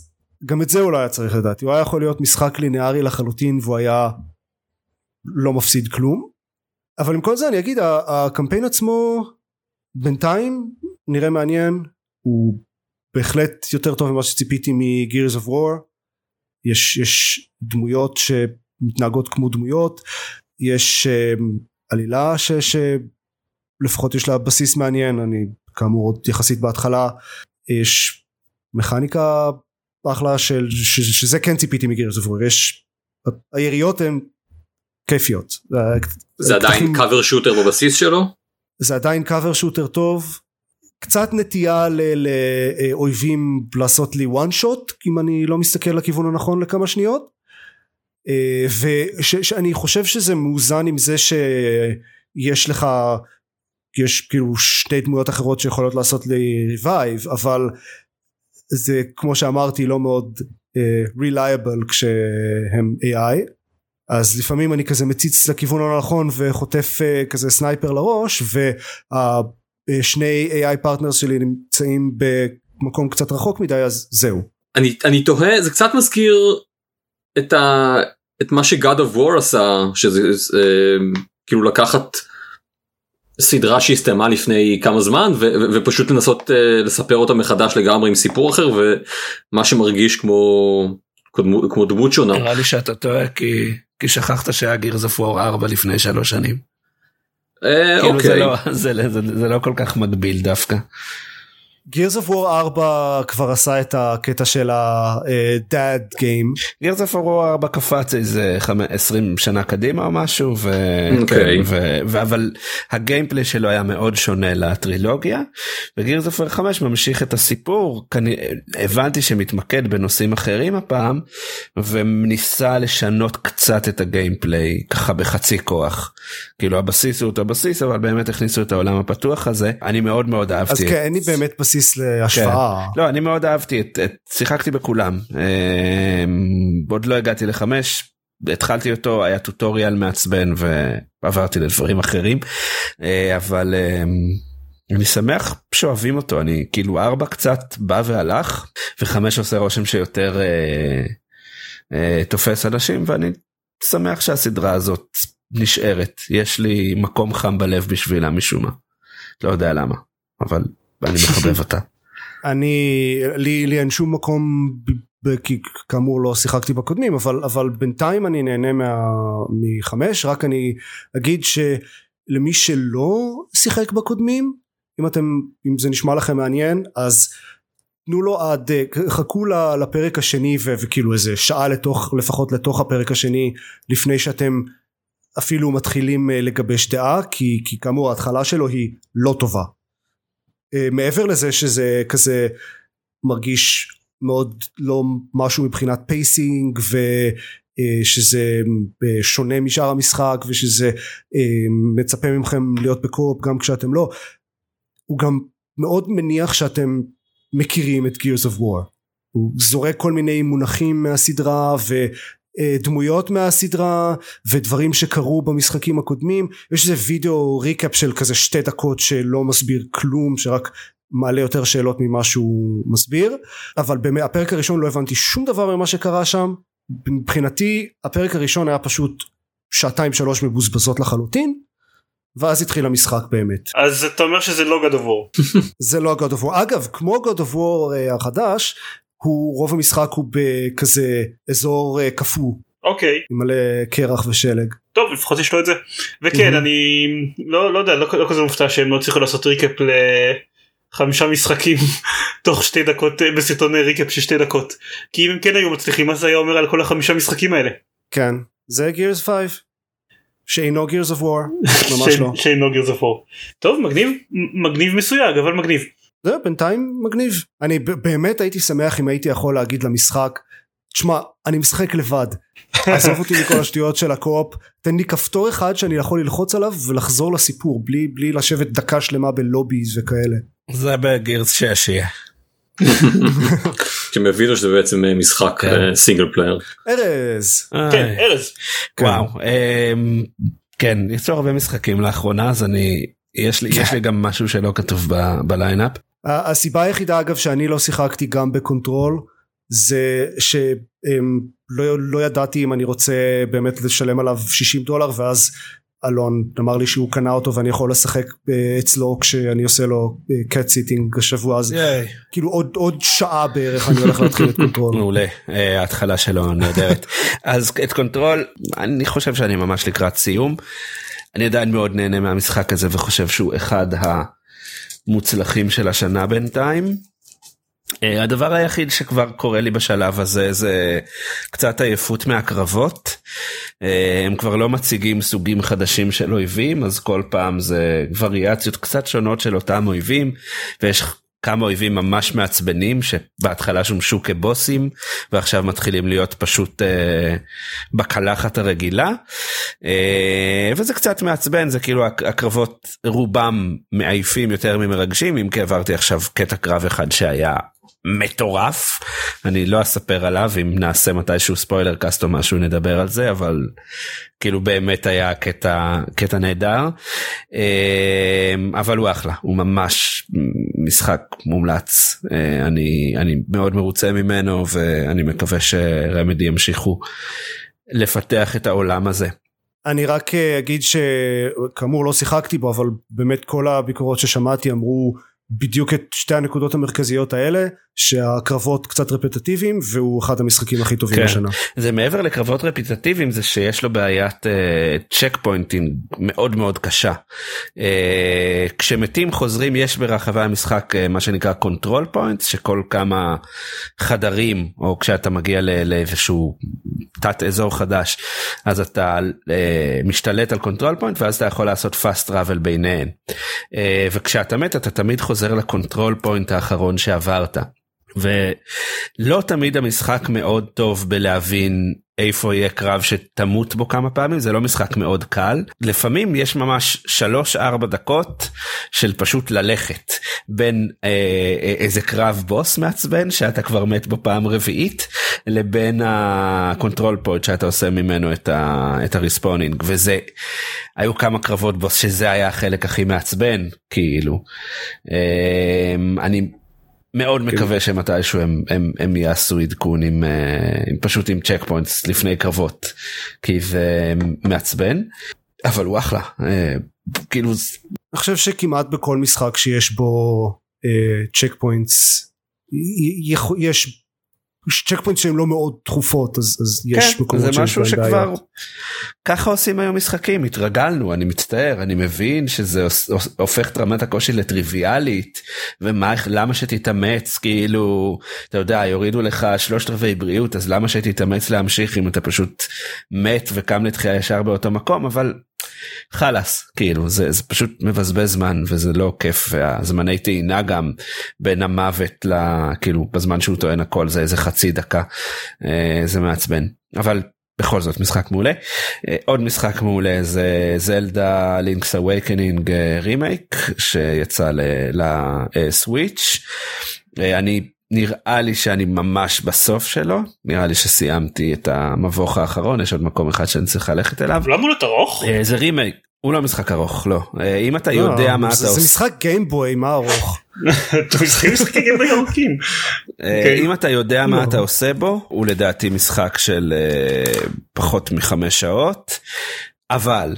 גם את זה אולי היה צריך לדעת, הוא היה יכול להיות משחק לינארי לחלוטין, והוא היה לא מפסיד כלום, אבל עם כל זה אני אגיד, הקמפיין עצמו בינתיים נראה מעניין, הוא בהחלט יותר טוב ממה שציפיתי מ-Gears of War, יש, יש דמויות שמתנהגות כמו דמויות, יש uh, עלילה ש, שלפחות יש לה בסיס מעניין, אני כאמור עוד יחסית בהתחלה, יש מכניקה אחלה של, ש, ש, שזה כן ציפיתי מ-Gears of War, יש, היריות הן כיפיות. זה עדיין קאבר שוטר בבסיס שלו? זה עדיין קאבר שוטר טוב, קצת נטייה לאויבים לעשות לי one shot, אם אני לא מסתכל לכיוון הנכון לכמה שניות, ואני חושב שזה מאוזן עם זה שיש לך, יש כאילו שתי דמויות אחרות שיכולות לעשות לי revive, אבל זה כמו שאמרתי לא מאוד reliable כשהם איי איי, אז לפעמים אני כזה מציץ לכיוון הנכון וחוטף כזה סנייפר לראש, וה... שני איי איי פרטנרס שלי נמצאים במקום קצת רחוק מדי, אז זהו. אני, אני תוהה, זה קצת מזכיר את, ה, את מה ש-God of War עשה, שזה אה, כאילו לקחת סדרה שהסתיימה לפני כמה זמן, ו, ו, ופשוט לנסות אה, לספר אותה מחדש לגמרי עם סיפור אחר, ומה שמרגיש כמו, כמו, כמו דמות שונה. נראה לי שאתה טועה, כי, כי שכחת שהיה Gears of War ארבע לפני שלוש שנים. כאילו זה לא, זה, זה, זה לא כל כך מגביל דווקא. Gears of War ארבע כבר עשה את הקטע של ה-Dad Game. Gears of War ארבע קפץ איזה עשרים שנה קדימה או משהו, ו... okay. ו... ו... אבל הגיימפלי שלו היה מאוד שונה לטרילוגיה, ו-Gears of War חמש ממשיך את הסיפור, כני... הבנתי שמתמקד בנושאים אחרים הפעם, וניסה לשנות קצת את הגיימפלי, ככה בחצי כוח. כאילו הבסיס הוא אותו בסיס, אבל באמת הכניסו את העולם הפתוח הזה, אני מאוד מאוד אהבתי. אז כן, אני באמת בסיס. בסיס להשוואה. לא, אני מאוד אהבתי, שיחקתי בכולם, עוד לא הגעתי לחמש, התחלתי אותו, היה טוטוריאל מעצבן, ועברתי לדברים אחרים, אבל אני שמח שאוהבים אותו, אני כאילו ארבע קצת בא והלך, וחמש עושה רושם שיותר תופס אנשים, ואני שמח שהסדרה הזאת נשארת, יש לי מקום חם בלב בשבילה משום מה, לא יודע למה, אבל אני מחבב אותה. אני, לי, לי אין שום מקום, כי כאמור לא שיחקתי בקודמים, אבל, אבל בינתיים אני נהנה מה, מחמש, רק אני אגיד שלמי שלא שיחק בקודמים, אם אתם, אם זה נשמע לכם מעניין, אז תנו לו עד, חכו לפרק השני, וכאילו איזה שעה לתוך, לפחות לתוך הפרק השני, לפני שאתם אפילו מתחילים לגבש דעה, כי, כי כאמור ההתחלה שלו היא לא טובה. מעבר לזה שזה כזה מרגיש מאוד לא משהו מבחינת פייסינג, ושזה שונה משאר המשחק, ושזה מצפה ממכם להיות בקורפ גם כשאתם לא, הוא גם מאוד מניח שאתם מכירים את Gears of War, הוא זורק כל מיני מונחים מהסדרה ו דמויות מהסדרה ודברים שקרו במשחקים הקודמים. יש איזה וידאו ריקאפ של כזה שתי דקות שלא מסביר כלום, שרק מעלה יותר שאלות ממה שהוא מסביר, אבל בפרק הראשון לא הבנתי שום דבר ממה שקרה שם. מבחינתי הפרק הראשון היה פשוט שעתיים שלוש מבוזבזות לחלוטין, ואז התחיל המשחק באמת. אז אתה אומר שזה לא God of War? זה לא God of War. אגב, כמו God of War החדש, הוא, רוב המשחק הוא בכזה אזור כפו. אוקיי. עם מלא קרח ושלג. טוב, לפחות יש לו את זה. וכן, אני לא יודע, לא כזה מופתע שהם לא צריכו לעשות ריקאפ לחמישה משחקים תוך שתי דקות, בסרטון ריקאפ של שתי דקות. כי אם הם כן היו מצליחים, אז זה היה אומר על כל החמישה משחקים האלה. כן, זה Gears חמש. שאינו Gears of War. ממש לא. שאינו Gears of War. טוב, מגניב, מגניב מסויג, אבל מגניב. זה בינתיים מגניב. אני באמת הייתי שמח אם הייתי יכול להגיד למשחק, תשמע, אני משחק לבד, עזוב אותי מכל השטויות של הקו-אופ, תן לי כפתור אחד שאני יכול ללחוץ עליו ולחזור לסיפור, בלי, בלי לשבת דקה שלמה בלוביז וכאלה. זה בגירס שעשייה. שמבינו שזה בעצם משחק סינגל פלייר. ארז. כן, ארז. וואו. כן, יצאו הרבה משחקים לאחרונה, אז אני... יש לי, יש לי גם משהו שלא כתוב בליינאפ. הסיבה היחידה אגב שאני לא שיחקתי גם בקונטרול, זה שלא ידעתי אם אני רוצה באמת לשלם עליו שישים דולר, ואז אלון אמר לי שהוא קנה אותו ואני יכול לשחק אצלו כשאני עושה לו קאט סיטינג השבוע, אז כאילו עוד, עוד שעה בערך אני הולך להתחיל את קונטרול. מעולה, ההתחלה שלו נהדרת. אז את קונטרול, אני חושב שאני ממש לקראת סיום, אני עדיין מאוד נהנה מהמשחק הזה, וחושב שהוא אחד המוצלחים של השנה בינתיים. הדבר היחיד שכבר קורה לי בשלב הזה, זה קצת עייפות מהקרבות. הם כבר לא מציגים סוגים חדשים של אויבים, אז כל פעם זה וריאציות קצת שונות של אותם אויבים, ויש כמה אויבים ממש מעצבנים, שבהתחלה שומשו כבוסים, ועכשיו מתחילים להיות פשוט אה, בקלחת הרגילה, אה, וזה קצת מעצבן, זה כאילו הקרבות רובם מעייפים יותר ממרגשים, אם כי עברתי עכשיו קטע קרב אחד שהיה מטורף, אני לא אספר עליו, אם נעשה מתישהו ספוילר קאסט או משהו נדבר על זה, אבל כאילו באמת היה קטע, קטע נהדר, אבל הוא אחלה, הוא ממש משחק מומלץ, אני, אני מאוד מרוצה ממנו, ואני מקווה שרמדי ימשיכו לפתח את העולם הזה. אני רק אגיד שכאמור לא שיחקתי בו, אבל באמת כל הביקורות ששמעתי אמרו, בדיוק את שתי הנקודות המרכזיות האלה, שהקרבות קצת רפטטיביים, והוא אחד המשחקים הכי טובים בשנה. זה מעבר לקרבות רפטטיביים, זה שיש לו בעיית צ'ק פוינטינג מאוד מאוד קשה. כשמתים חוזרים, יש ברחבי המשחק מה שנקרא קונטרול פוינט, שכל כמה חדרים, או כשאתה מגיע לאיזשהו תת אזור חדש, אז אתה משתלט על קונטרול פוינט, ואז אתה יכול לעשות פאסט טראבל ביניהן. וכשאתה מת, אתה תמיד חוזר לקונטרול פוינט האחרון שעברת, ולא תמיד המשחק מאוד טוב בלהבין איפה יהיה קרב שתמות בו כמה פעמים, זה לא משחק מאוד קל, לפעמים יש ממש שלוש ארבע דקות של פשוט ללכת, בין אה, איזה קרב בוס מעצבן, שאתה כבר מת בו פעם רביעית, לבין הקונטרול פוינט שאתה עושה ממנו את, ה, את הריספונינג, וזה, היו כמה קרבות בוס שזה היה החלק הכי מעצבן, כאילו, אה, אני... מאוד מקווה שמתישהו הם, הם, הם יעשו עדכון עם, עם פשוט עם צ'ק פוינטס לפני קרבות, כי זה מעצבן, אבל הוא אחלה. כאילו... אני חושב שכמעט בכל משחק שיש בו צ'ק פוינטס, יש צ'ק פוינטס שהן לא מאוד תכופות, אז, אז יש כן, מקומות זה משהו שכבר... בעיה. ככה עושים היום משחקים, התרגלנו, אני מצטער, אני מבין שזה הופך את רמת הקושי לטריוויאלית, ולמה שתתאמץ, כאילו, אתה יודע, יורידו לך שלושת רבעי בריאות, אז למה שתתאמץ להמשיך אם אתה פשוט מת וקם לתחייה ישר באותו מקום, אבל חלס, כאילו, זה, זה פשוט מבזבז זמן, וזה לא כיף, והזמני טעינה גם בין המוות, לה, כאילו, בזמן שהוא טוען הכל, זה איזה חצי דקה, זה מעצבן, אבל... בכל זאת משחק מעולה. עוד משחק מעולה זה זלדה לינקס אווייקנינג רימייק שיצא לסוויץ'. אני נראה לי שאני ממש בסוף שלו, נראה לי שסיימתי את המבוך האחרון, יש עוד מקום אחד שאני צריך ללכת אליו. למה הוא לא תרוך? זה רימייק, הוא לא משחק ארוך, לא. אם אתה יודע מה אתה עושה... זה משחק גיימבוי, מה ארוך? אם אתה יודע מה אתה עושה בו, הוא לדעתי משחק של פחות מחמש שעות, אבל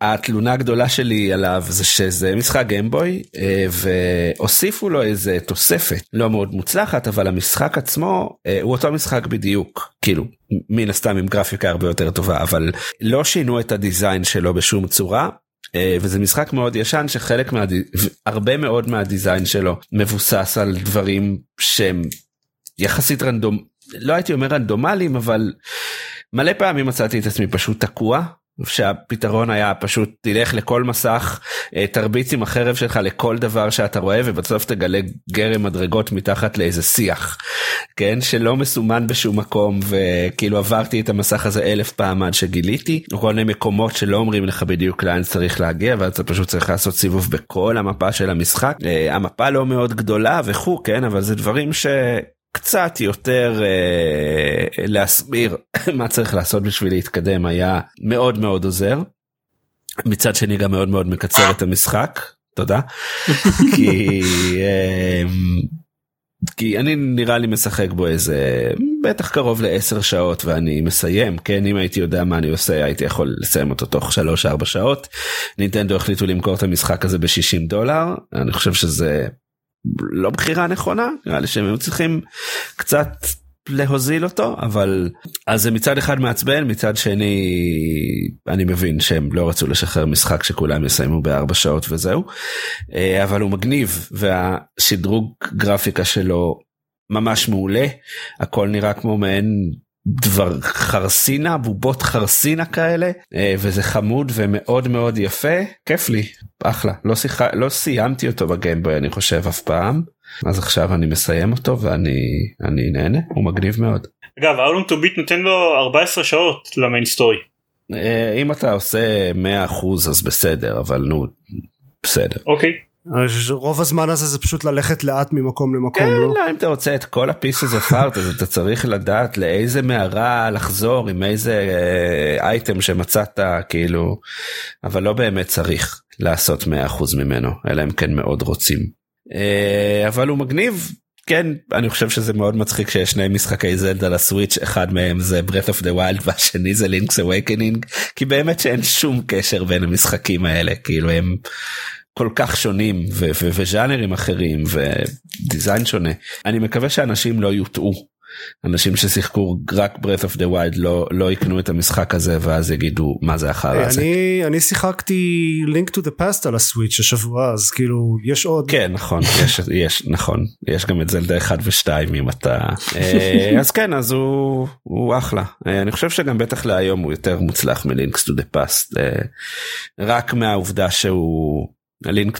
התלונה הגדולה שלי עליו זה שזה משחק גיימבוי, והוסיפו לו איזה תוספת, לא מאוד מוצלחת, אבל המשחק עצמו הוא אותו משחק בדיוק, כאילו. מן הסתם עם גרפיקה הרבה יותר טובה, אבל לא שינו את הדיזיין שלו בשום צורה, וזה משחק מאוד ישן, שחלק מה... הרבה מאוד מהדיזיין שלו מבוסס על דברים שהם יחסית רנדום, לא הייתי אומר רנדומליים, אבל מלא פעמים מצאתי את עצמי פשוט תקוע, שהפתרון היה פשוט תלך לכל מסך, תרביץ עם החרב שלך לכל דבר שאתה רואה, ובסוף תגלה גרם מדרגות מתחת לאיזה שיח, כן? שלא מסומן בשום מקום, וכאילו עברתי את המסך הזה אלף פעם עד שגיליתי, כל מיני מקומות שלא אומרים לך בדיוק לאן צריך להגיע, ואתה פשוט צריך לעשות סיבוב בכל המפה של המשחק, המפה לא מאוד גדולה וכו, כן? אבל זה דברים ש... קצת יותר אה, להסביר מה צריך לעשות בשביל להתקדם, היה מאוד מאוד עוזר, מצד שני גם מאוד מאוד מקצר את המשחק, תודה, כי, אה, כי אני נראה לי משחק בו איזה, בטח קרוב לעשר שעות ואני מסיים, כן, אם הייתי יודע מה אני עושה, הייתי יכול לסיים אותו תוך שלוש ארבע שעות, נינטנדו החליטו למכור את המשחק הזה בשישים דולר, אני חושב שזה, לא בחירה נכונה, נראה לי שהם צריכים קצת להוזיל אותו, אבל אז זה מצד אחד מעצבן, מצד שני אני מבין שהם לא רצו לשחרר משחק שכולם יסיימו בארבע שעות וזהו, אבל הוא מגניב, והשדרוג גרפיקה שלו ממש מעולה, הכל נראה כמו מעין דבר חרסינה, בובות חרסינה כאלה, וזה חמוד ומאוד מאוד יפה, כיף לי, אחלה, לא, שיח... לא סיימתי אותו בגיימבוי אני חושב אף פעם, אז עכשיו אני מסיים אותו ואני אני נהנה, הוא מגניב מאוד. אגב, How Long To Beat נותן לו ארבע עשרה שעות למיין סטורי. אם אתה עושה מאה אחוז אז בסדר, אבל נו, בסדר. אוקיי. Okay. רוב הזמן הזה זה פשוט ללכת לאט ממקום למקום, כן, לא? לא, אם אתה רוצה את כל הפיס הזה פארט, אז אתה צריך לדעת לאיזה מערה לחזור, עם איזה אייטם שמצאת, כאילו, אבל לא באמת צריך לעשות מאה אחוז ממנו, אלא הם כן מאוד רוצים. אבל הוא מגניב, כן, אני חושב שזה מאוד מצחיק שיש שני משחקי זלדה לסוויץ', אחד מהם זה Breath of the Wild, והשני זה Link's Awakening, כי באמת שאין שום קשר בין המשחקים האלה, כאילו הם... כל כך שונים, וז'אנרים אחרים, ודיזיין שונה. אני מקווה שאנשים לא יוטעו, אנשים ששיחקו רק Breath of the Wild, לא, לא יקנו את המשחק הזה, ואז יגידו מה זה אחר הזה. אני, אני שיחקתי Link to the Past על הסוויץ' השבוע, אז כאילו, יש עוד. כן, נכון, יש, יש, נכון. יש גם את זלדה אחת ושתיים, אם אתה... אז כן, אז הוא, הוא אחלה. אני חושב שגם בטח להיום הוא יותר מוצלח מ-Links to the Past, רק מהעובדה שהוא... הלינק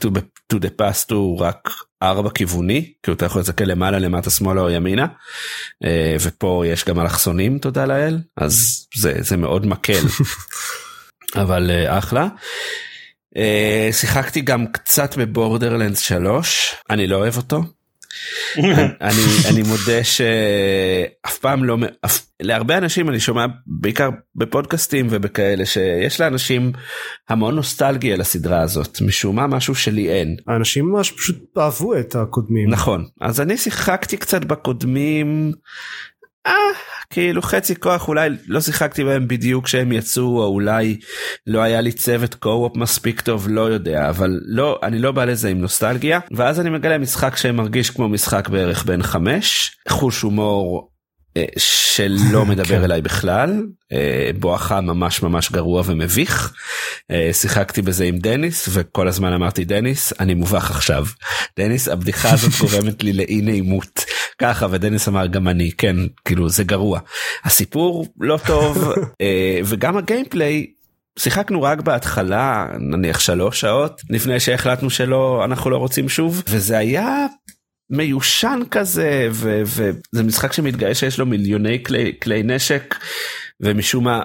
to the past הוא רק ארבע כיווני, כי אתה יכול לזכה למעלה, למטה, שמאלה או ימינה, ופה יש גם אלכסונים, תודה לאל, אז זה, זה מאוד מקל, אבל אחלה. שיחקתי גם קצת בבורדרלנדס שלוש, אני לא אוהב אותו, אני, אני מודה שאף פעם לא, אף, להרבה אנשים אני שומע בעיקר בפודקאסטים ובכאלה שיש לאנשים המון נוסטלגיה לסדרה הזאת, משום מה משהו שלי אין. האנשים ממש פשוט אהבו את הקודמים. נכון, אז אני שיחקתי קצת בקודמים, אה, כאילו חצי כוח, אולי לא שיחקתי בהם בדיוק כשהם יצאו, או אולי לא היה לי צוות קו-אופ מספיק טוב, לא יודע, אבל לא, אני לא בא לזה עם נוסטלגיה, ואז אני מגלה משחק שמרגיש כמו משחק בערך בין חמש, חוש הומור אה, שלא מדבר אליי בכלל, אה, בואכה ממש ממש גרוע ומביך, אה, שיחקתי בזה עם דניס, וכל הזמן אמרתי, דניס, אני מובך עכשיו, דניס, הבדיחה הזאת גורמת לי לאי נעימות, ככה, ודניס אמר גם אני, כן, כאילו זה גרוע. הסיפור לא טוב, וגם הגיימפליי, שיחקנו רק בהתחלה, נניח שלוש שעות, לפני שהחלטנו שלא, אנחנו לא רוצים שוב, וזה היה מיושן כזה, וזה משחק שמתגאה שיש לו מיליוני כלי, כלי נשק, ומשום מה,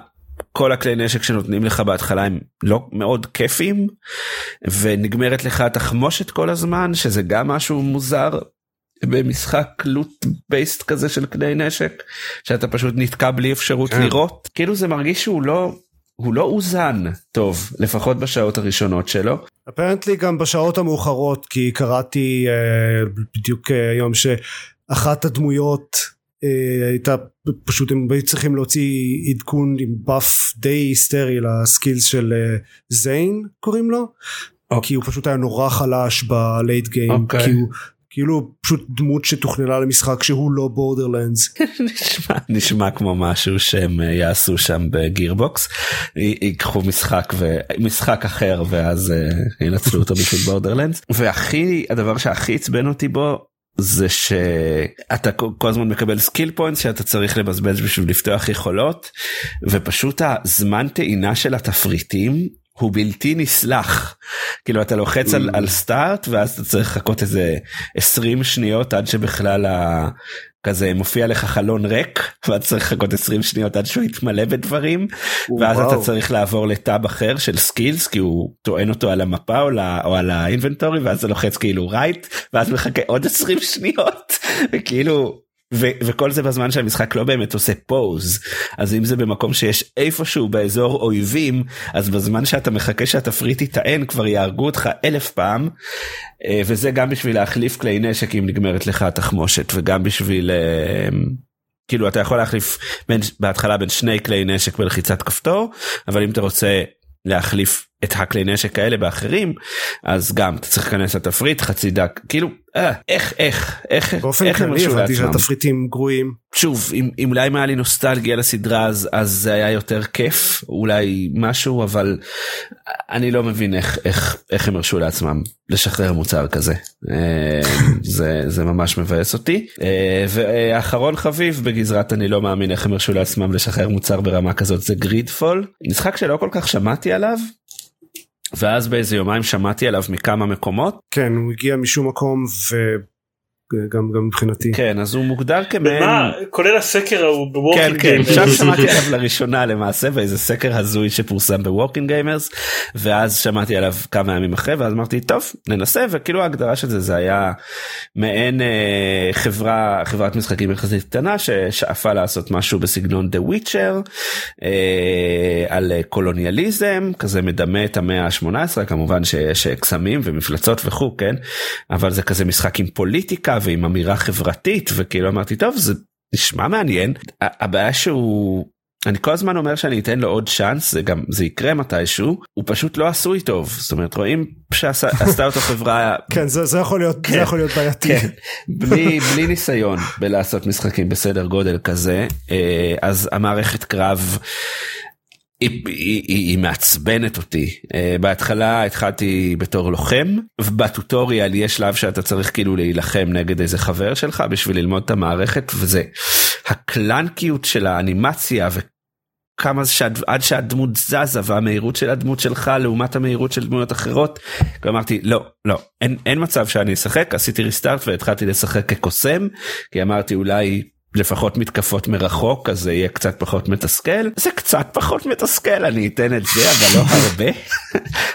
כל הכלי נשק שנותנים לך בהתחלה הם לא מאוד כיפים, ונגמרת לך תחמושת כל הזמן, שזה גם משהו מוזר, במשחק לוט בייסט כזה של כלי נשק, שאתה פשוט נתקע בלי אפשרות לראות, כאילו זה מרגיש שהוא לא, הוא לא אוזן טוב, לפחות בשעות הראשונות שלו. אפרנטלי גם בשעות המאוחרות, כי קראתי בדיוק היום שאחת הדמויות הייתה פשוט, הם צריכים להוציא עדכון עם באף די היסטרי לסקילס של זיין, קוראים לו, כי הוא פשוט היה נורא חלש בלייט גיים, כי הוא כאילו פשוט דמות שתוכננה למשחק שהוא לא בורדרלנדס. נשמע, נשמע כמו משהו שהם יעשו שם בגירבוקס, יקחו משחק, ו... משחק אחר ואז ינצלו אותו בשביל בורדרלנדס, והכי, הדבר שהכי עצבן אותי בו, זה שאתה כל הזמן מקבל סקיל פוינט שאתה צריך לבזבז בשביל לפתוח יכולות, ופשוט הזמן טעינה של התפריטים, הוא בלתי נסלח, כאילו אתה לוחץ על, על סטארט, ואז אתה צריך לחכות איזה עשרים שניות, עד שבכלל ה... כזה מופיע לך חלון ריק, ואתה צריך לחכות עשרים שניות, עד שהוא יתמלא בדברים, ואז וואו. אתה צריך לעבור לטאב אחר של סקילס, כי הוא טוען אותו על המפה, או, לא, או על האינבנטורי, ואז אתה לוחץ כאילו רייט, ואז מחכה עוד עשרים שניות, וכאילו... ו- וכל זה בזמן שהמשחק לא באמת עושה פוז, אז אם זה במקום שיש איפשהו באזור אויבים, אז בזמן שאתה מחכה שהתפריט יטען, כבר יהרגו אותך אלף פעם, וזה גם בשביל להחליף כלי נשק אם נגמרת לך התחמושת, וגם בשביל, כאילו אתה יכול להחליף בין, בהתחלה בין שני כלי נשק בלחיצת כפתור, אבל אם אתה רוצה להחליף את הכלי נשק האלה באחרים, אז גם אתה צריך להיכנס לתפריט, חצי דק, כאילו, אה, איך, איך, איך, באופן כללי, הבנתי שהתפריטים גרועים. שוב, אם, אם אולי היה לי נוסטלגיה לסדרה, אז, אז זה היה יותר כיף, אולי משהו, אבל אני לא מבין איך, איך, איך הם הרשו לעצמם לשחרר מוצר כזה. זה, זה ממש מבאס אותי. ואחרון חביב, בגזרת אני לא מאמין איך הם הרשו לעצמם לשחרר מוצר ברמה כזאת, זה גרידפול. משחק שלא כל כך שמעתי עליו, ואז באיזה יומיים שמעתי עליו מכמה מקומות. כן, הוא הגיע משום מקום, וגם גם מבחינתי. כן, אז הוא מוגדר כמעין... מה? כולל הסקר ההוא בוורקינג גיימרס. כן, כן, שם שמעתי עליו לראשונה למעשה, באיזה סקר הזוי שפורסם בוורקינג גיימרס, ואז שמעתי עליו כמה ימים אחרי, ואז אמרתי, טוב, ננסה, וכאילו ההגדרה של זה, זה היה מעין אה, חברה, חברת משחקים יחסית קטנה, ששאפה לעשות משהו בסגנון The Witcher, אה, על קולוניאליזם, כזה מדמה את המאה ה-שמונה עשרה, כמובן שיש קסמים ומפלצות וכו', כן? אבל זה כזה משחק עם פוליטיקה, ועם אמירה חברתית, וכאילו אמרתי, טוב, זה נשמע מעניין. הבעיה שהוא, אני כל הזמן אומר שאני אתן לו עוד צ'אנס, זה גם, זה יקרה מתישהו, הוא פשוט לא עשוי טוב, זאת אומרת, רואים שעשתה אותו חברה... כן, זה יכול להיות, זה יכול להיות בעייתי. בלי ניסיון בלעשות משחקים בסדר גודל כזה, אז המערכת קרב... היא, היא, היא מעצבנת אותי. Uh, בהתחלה התחלתי בתור לוחם, ובטוטוריאל יש שלב שאתה צריך כאילו להילחם נגד איזה חבר שלך בשביל ללמוד את המערכת, וזה הקלנקיות של האנימציה, ו... כמה שעד, עד שהדמות זזה, והמהירות של הדמות שלך, לעומת המהירות של דמויות אחרות, ואמרתי, לא, לא, אין, אין מצב שאני אשחק, עשיתי ריסטארט, והתחלתי לשחק כקוסם, כי אמרתי, אולי לפחות מתקפות מרחוק, אז זה יהיה קצת פחות מתסכל, זה קצת פחות מתסכל, אני אתן את זה, אבל לא הרבה,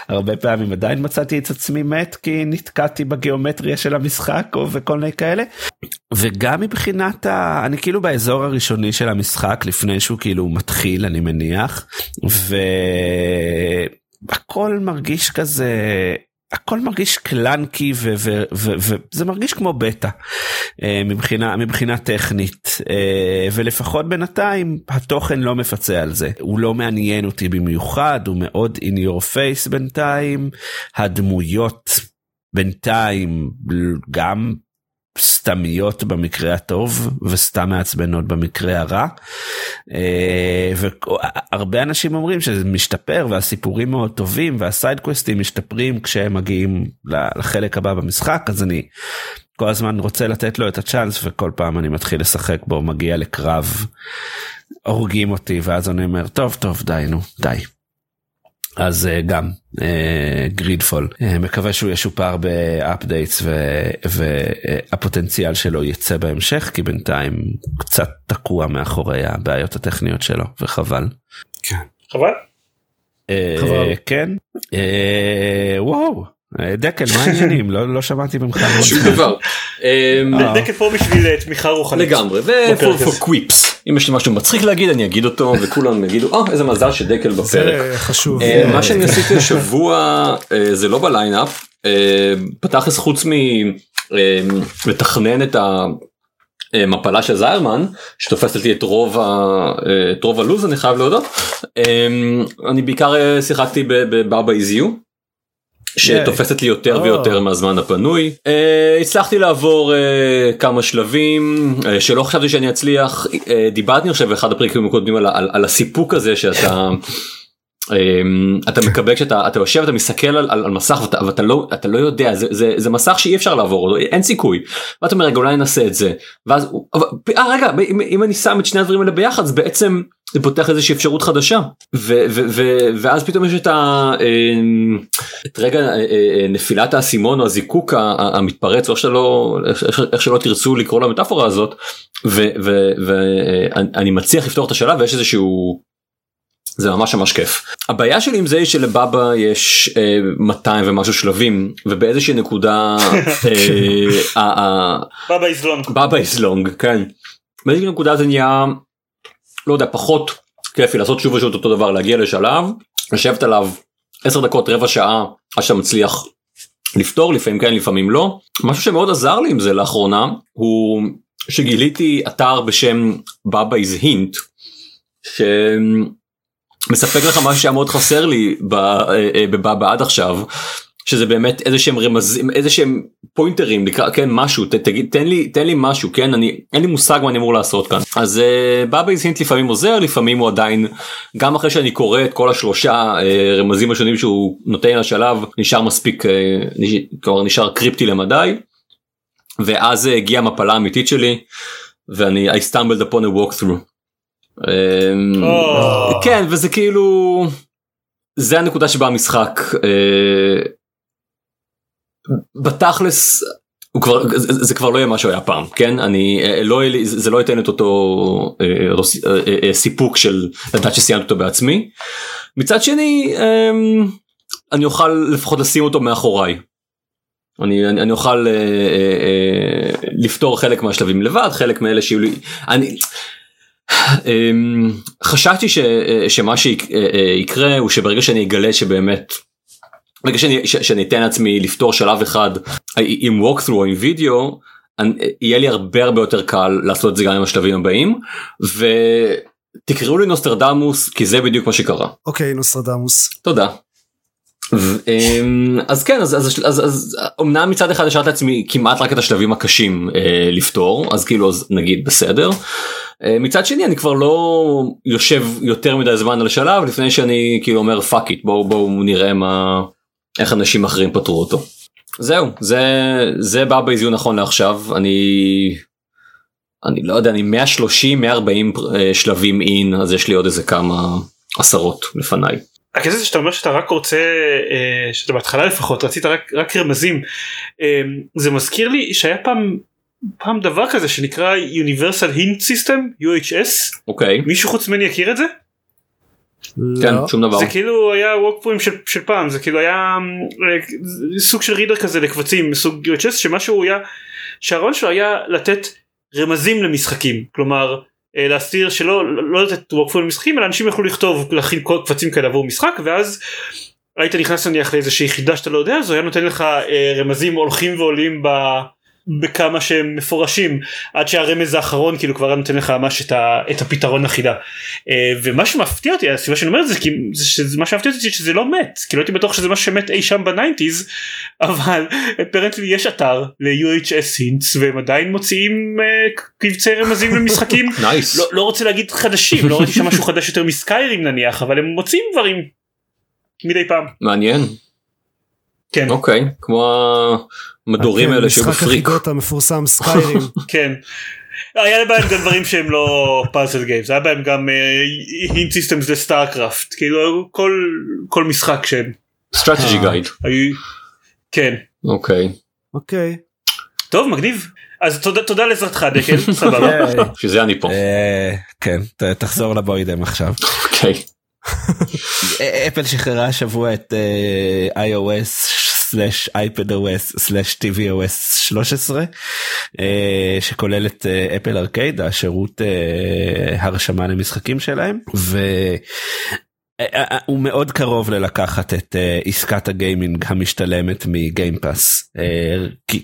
הרבה פעמים עדיין מצאתי את עצמי מת, כי נתקעתי בגיאומטריה של המשחק, וכל מיני כאלה, וגם מבחינת, ה... אני כאילו באזור הראשוני של המשחק, לפני שהוא כאילו מתחיל, אני מניח, והכל מרגיש כזה, הכל מרגיש קלנקי, וזה מרגיש כמו בטא, מבחינה, מבחינה טכנית, ולפחות בינתיים, התוכן לא מפצה על זה, הוא לא מעניין אותי במיוחד, הוא מאוד in your face בינתיים, הדמויות בינתיים, גם סתמיות במקרה הטוב, וסתם מעצבנות במקרה הרע, והרבה אנשים אומרים שזה משתפר, והסיפורים מאוד טובים, והסיידקווסטים משתפרים, כשהם מגיעים לחלק הבא במשחק, אז אני כל הזמן רוצה לתת לו את הצ'אנס, וכל פעם אני מתחיל לשחק בו, מגיע לקרב, הורגים אותי, ואז אני אומר, טוב, טוב, די, נו, די. אז גם גרידפול, מקווה שהוא ישופר באפדייטס והפוטנציאל שלו יצא בהמשך, כי בינתיים קצת תקוע מאחורי הבעיות הטכניות שלו, וחבל. חבל? חבל. כן. וואו, דקל, מה העניינים? לא שמעתי ממך. שום דבר. דקל פה בשביל תמיכה רוחנית. לגמרי, ופור קוויפס. אם יש לי משהו מצחיק להגיד, אני אגיד אותו, וכולם יגידו, אה, איזה מזל שדקל בפרק. זה חשוב. מה שאני עשיתי השבוע, זה לא בליינאפ, פתחס חוץ מתכנן את המפלה של זיירמן, שתופסת לי את רוב הלוז, אני חייב להודות. אני בעיקר שיחקתי בבאבא איזיו, שתופסת לי יותר ויותר מהזמן הפנוי. הצלחתי לעבור כמה שלבים, שלא חשבתי שאני אצליח. דיברתי עכשיו באחד הפרקים הקודמים על הסיפוק הזה שאתה אתה מקבל כשאתה יושב, אתה מסתכל על מסך ואתה לא יודע, זה מסך שאי אפשר לעבור, אין סיכוי, ואתה אומר רגע אולי ננסה את זה, ואז רגע אם אני שם את שני הדברים האלה ביחד אז בעצם זה פותח איזושהי אפשרות חדשה, ואז פתאום יש את רגע נפילת האסימון או הזיקוק המתפרץ, או איך שלא תרצו לקרוא למטאפורה הזאת, ואני מצליח לפתור את השלב, ויש איזשהו, זה ממש ממש כיף. הבעיה שלי עם זה היא שלבאבא יש מאתיים ומשהו שלבים, ובאיזושהי נקודה באבא is long. באבא is long, כן. באיזושהי נקודה זה נהיה, לא יודע, פחות כיפי לעשות שוב ושוב אותו דבר, להגיע לשלב, לשבת עליו עשר דקות, רבע שעה, עד שאתה מצליח לפתור, לפעמים כן, לפעמים לא. משהו שמאוד עזר לי עם זה לאחרונה, הוא שגיליתי אתר בשם Baba is Hint, שמספק לך משהו שהיה מאוד חסר לי בבאבא עד עכשיו, שזה באמת איזה שהם רמזים, איזה שהם פוינטרים, כן, משהו, תגיד, תן לי, תן לי משהו, כן, אני, אין לי מושג מה אני אמור לעשות כאן. אז בבא איז הינט לפעמים עוזר, לפעמים הוא עדיין, גם אחרי שאני קורא את כל השלושה רמזים השונים שהוא נותן לשלב, נשאר מספיק, כבר נשאר קריפטי למדי, ואז הגיעה המפלה האמיתית שלי, ואני, I stumbled upon a walkthrough. כן, וזה כאילו, זה הנקודה שבה המשחק, בתכלס זה כבר לא יהיה מה שהוא היה פעם, כן? זה לא ייתן את אותו סיפוק של לדעת שסיימת אותו בעצמי. מצד שני, אני אוכל לפחות לשים אותו מאחוריי. אני, אני, אני אוכל לפתור חלק מהשלבים לבד, חלק מאלה שיהיו לי, אני חשבתי שמה שיקרה הוא שברגע שאני אגלה שבאמת ברגע שאני, שאני אתן לעצמי לפתור שלב אחד עם walkthrough או עם וידאו, יהיה לי הרבה הרבה יותר קל לעשות את זה גם עם השלבים הבאים, ותקראו לי נוסטרדמוס, כי זה בדיוק מה שקרה. אוקיי, נוסטרדמוס. תודה. אז כן, אז, אז, אז, אז, אמנם מצד אחד השארתי לעצמי כמעט רק את השלבים הקשים אה, לפתור, אז כאילו אז נגיד בסדר. אה, מצד שני אני כבר לא יושב יותר מדי זמן על השלב, לפני שאני כאילו אומר fuck it, בואו בוא, נראה מה, איך אנשים אחרים פתרו אותו. זהו, זה, זה בא באיזיון נכון לעכשיו, אני אני לא יודע, אני מאה שלושים מאה ארבעים שלבים אין, אז יש לי עוד איזה כמה עשרות לפניי. הכסף זה שאתה אומר שאתה רק רוצה, שאתה בהתחלה לפחות, רצית רק, רק רמזים, זה מזכיר לי שהיה פעם, פעם דבר כזה שנקרא Universal Hint System, יו אייץ' אס. אוקיי. מישהו חוץ ממני יכיר את זה? כן, שום דבר. זה כאילו היה ווקפויים של, של פעם, זה כאילו היה סוג של רידר כזה לקבצים, סוג יו אייץ' אס, שמשהו היה, שהרעיון שלו היה לתת רמזים למשחקים, כלומר, להסתיר שלא, לא לתת ווקפויים למשחקים, אלא אנשים יכולו לכתוב, להכין קבצים כאלה עבור משחק, ואז היית נכנס נניח לאיזושהי יחידה שאתה לא יודע, אז הוא היה נותן לך רמזים הולכים ועולים ב... בכמה שהם מפורשים, עד שהרמז האחרון כאילו כבר נותן לך ממש את, ה, את הפתרון החידה. ומה שמפתיע אותי, הסיבה שאני אומר את זה, זה מה שמפתיע אותי שזה לא מת, כי לא הייתי בטוח שזה מה שמת אי שם בניינטיז, אבל apparently יש אתר ל-יו אייץ' אס hints, והם עדיין מוציאים קבצי רמזים למשחקים, לא, לא רוצה להגיד חדשים, לא ראיתי שם משהו חדש יותר מסקיירים נניח, אבל הם מוציאים דברים מדי פעם. מעניין. כן. אוקיי, כמו המדורים האלה שבפריק. משחק החידות המפורסם סקיירים. כן. היה בהם גם דברים שהם לא פאזל גיימס, היה בהם גם הינט סיסטמס לסטארקראפט, כאילו כל משחק שהם. סטרטג'י גייד. כן. אוקיי. אוקיי. טוב, מגניב. אז תודה לעזרתך, דקל, סבבה. שזה אני פה. כן, תחזור לבוידם עכשיו. אוקיי. אפל שחררה השבוע את איי או אס סלאש איי פד או אס סלאש טי וי או אס שלוש עשרה שכולל את אפל ארקייד, השירות הרשמה למשחקים שלהם, והוא מאוד קרוב ללקחת את עסקת הגיימינג המשתלמת מגיימפאס,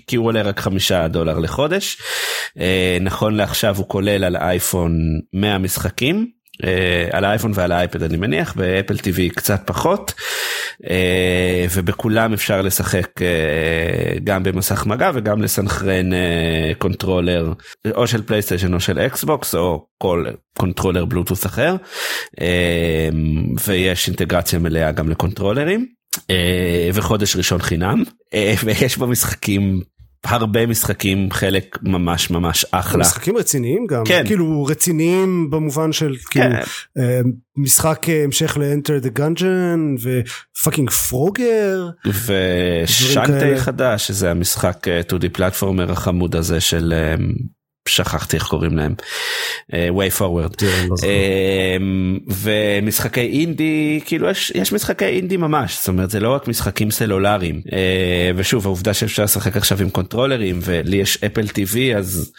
כי הוא עולה רק חמישה דולר לחודש. נכון לעכשיו הוא כולל על האייפון מאה משחקים, Uh, על האייפון ועל האייפד אני מניח, באפל טיווי קצת פחות, uh, ובכולם אפשר לשחק uh, גם במסך מגע וגם לסנחרן קונטרולר uh, או של פלייסטיישן או של אקסבוקס או כל קונטרולר בלוטוס אחר, uh, ויש אינטגרציה מלאה גם לקונטרולרים, uh, וחודש ראשון חינם, uh, ויש במשחקים הרבה משחקים, חלק ממש ממש אחלה. משחקים רציניים גם, כן. כאילו רציניים במובן של כאילו, כן. משחק המשך ל-Enter the Gungeon ופאקינג פרוגר ושנטי חדש, שזה המשחק טו די פלטפורמר החמוד הזה של שכחתי איך קוראים להם, way forward, ומשחקי אינדי, כאילו יש משחקי אינדי ממש, זאת אומרת זה לא רק משחקים סלולריים, ושוב העובדה שאפשר לשחק עכשיו עם קונטרולרים, ולי יש אפל טיווי, אז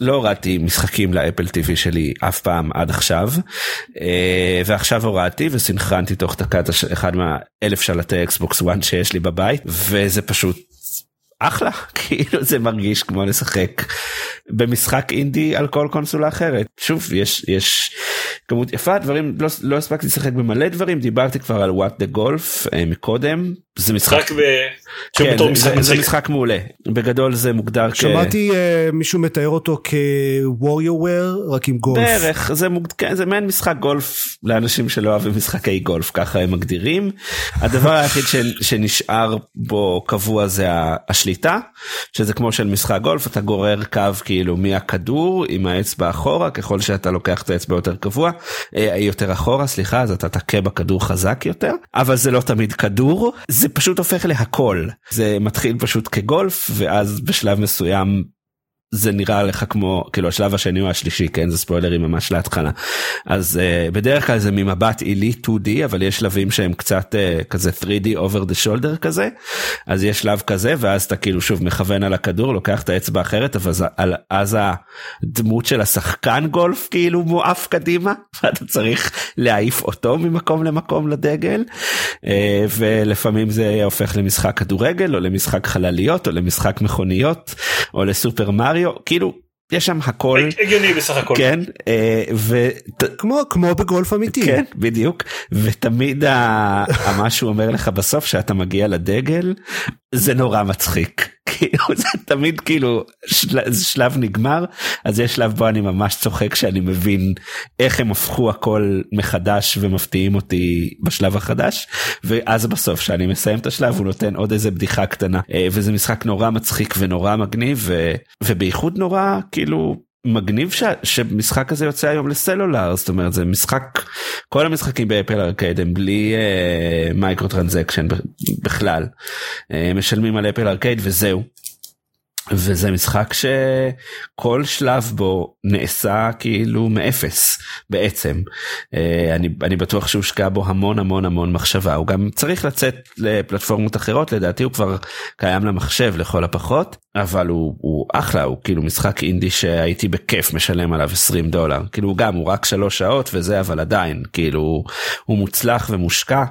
לא הורדתי משחקים לאפל טיווי שלי אף פעם עד עכשיו, ועכשיו הורדתי וסנחרנתי תוך דקת אחד מהאלף שלטי אקסבוקס וואן שיש לי בבית, וזה פשוט אחלה, כאילו זה מרגיש כמו לשחק במשחק אינדי על כל קונסולה אחרת. שוב, יש, יש כמות יפה, דברים, לא, לא הספקתי לשחק במלא דברים, דיברתי כבר על What the Golf מקודם, זה משחק, כן, זה, זה משחק מעולה, בגדול זה מוגדר כ... שמעתי מישהו מתאר אותו כ-WarioWare, רק עם גולף. בערך, זה, מוגד... זה מעין משחק גולף לאנשים שלא אוהבים משחקי גולף, ככה הם מגדירים. הדבר היחיד שנשאר בו קבוע זה השליטה, שזה כמו של משחק גולף, אתה גורר קו כאילו מהכדור עם האצבע אחורה, ככל שאתה לוקח את האצבע יותר קבוע, יותר אחורה, סליחה, אז אתה תקע בכדור חזק יותר, אבל זה לא תמיד כדור, זה פשוט הופך להכל. זה מתחיל פשוט כגולף, ואז בשלב מסוים זה נראה לך כמו, כאילו השלב השני או השלישי, כן, זה ספוילרים ממש להתחלה. אז uh, בדרך כלל זה ממבט אילי טו די, אבל יש שלבים שהם קצת uh, כזה תרי די over the shoulder כזה, אז יש שלב כזה, ואז אתה כאילו שוב מכוון על הכדור, לוקח את האצבע אחרת, אבל אז, על, אז הדמות של השחקן גולף כאילו מואף קדימה, ואתה צריך להעיף אותו ממקום למקום לדגל, uh, ולפעמים זה הופך למשחק כדורגל, או למשחק חלליות, או למשחק מכוניות, או לסופר מריו, כאילו, יש שם הכל. הגיוני בסך הכל. כן, ו... כמו, כמו בגולף אמיתי. כן, בדיוק. ותמיד מה שהוא אומר לך בסוף, שאתה מגיע לדגל, זה נורא מצחיק. זה תמיד כאילו, שלב נגמר, אז יש שלב בו אני ממש צוחק, שאני מבין איך הם הפכו הכל מחדש, ומפתיעים אותי בשלב החדש, ואז בסוף, שאני מסיים את השלב, הוא נותן עוד איזה בדיחה קטנה, וזה משחק נורא מצחיק, ונורא מגניב, ובייחוד נורא, כאילו, מגניב ש... שמשחק הזה יוצא היום לסלולר, זאת אומרת, זה משחק, כל המשחקים באפל ארקייד הם בלי uh, מייקרו טרנזקשן בכלל, uh, משלמים על אפל ארקייד וזהו, וזה משחק שכל שלב בו נעשה כאילו מאפס בעצם, אני, אני בטוח שהוא שקע בו המון המון המון מחשבה, הוא גם צריך לצאת לפלטפורמות אחרות, לדעתי הוא כבר קיים למחשב לכל הפחות, אבל הוא, הוא אחלה, הוא כאילו משחק אינדי שהייתי בכיף משלם עליו עשרים דולר, כאילו הוא גם, הוא רק שלוש שעות וזה, אבל עדיין, כאילו הוא מוצלח ומושקע,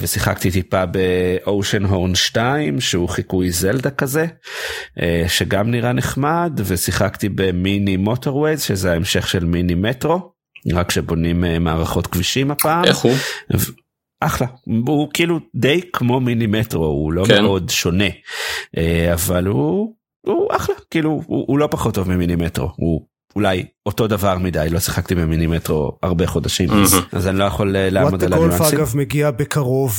ושיחקתי טיפה ב-Oceanhorn שתיים, שהוא חיקוי זלדה כזה, שגם נראה נחמד, ושיחקתי במיני מוטורווייז, שזה ההמשך של מיני מטרו, רק שבונים מערכות כבישים הפעם. איך הוא? אחלה, הוא כאילו די כמו מיני מטרו, הוא לא כן. מאוד שונה, אבל הוא, הוא אחלה, כאילו הוא, הוא לא פחות טוב ממיני מטרו, הוא אולי אותו דבר מדי, לא שיחקתי במיני מטרו הרבה חודשים, mm-hmm. אז אני לא יכול לעמוד על הניואנסים. What the Golf אגב מגיע בקרוב,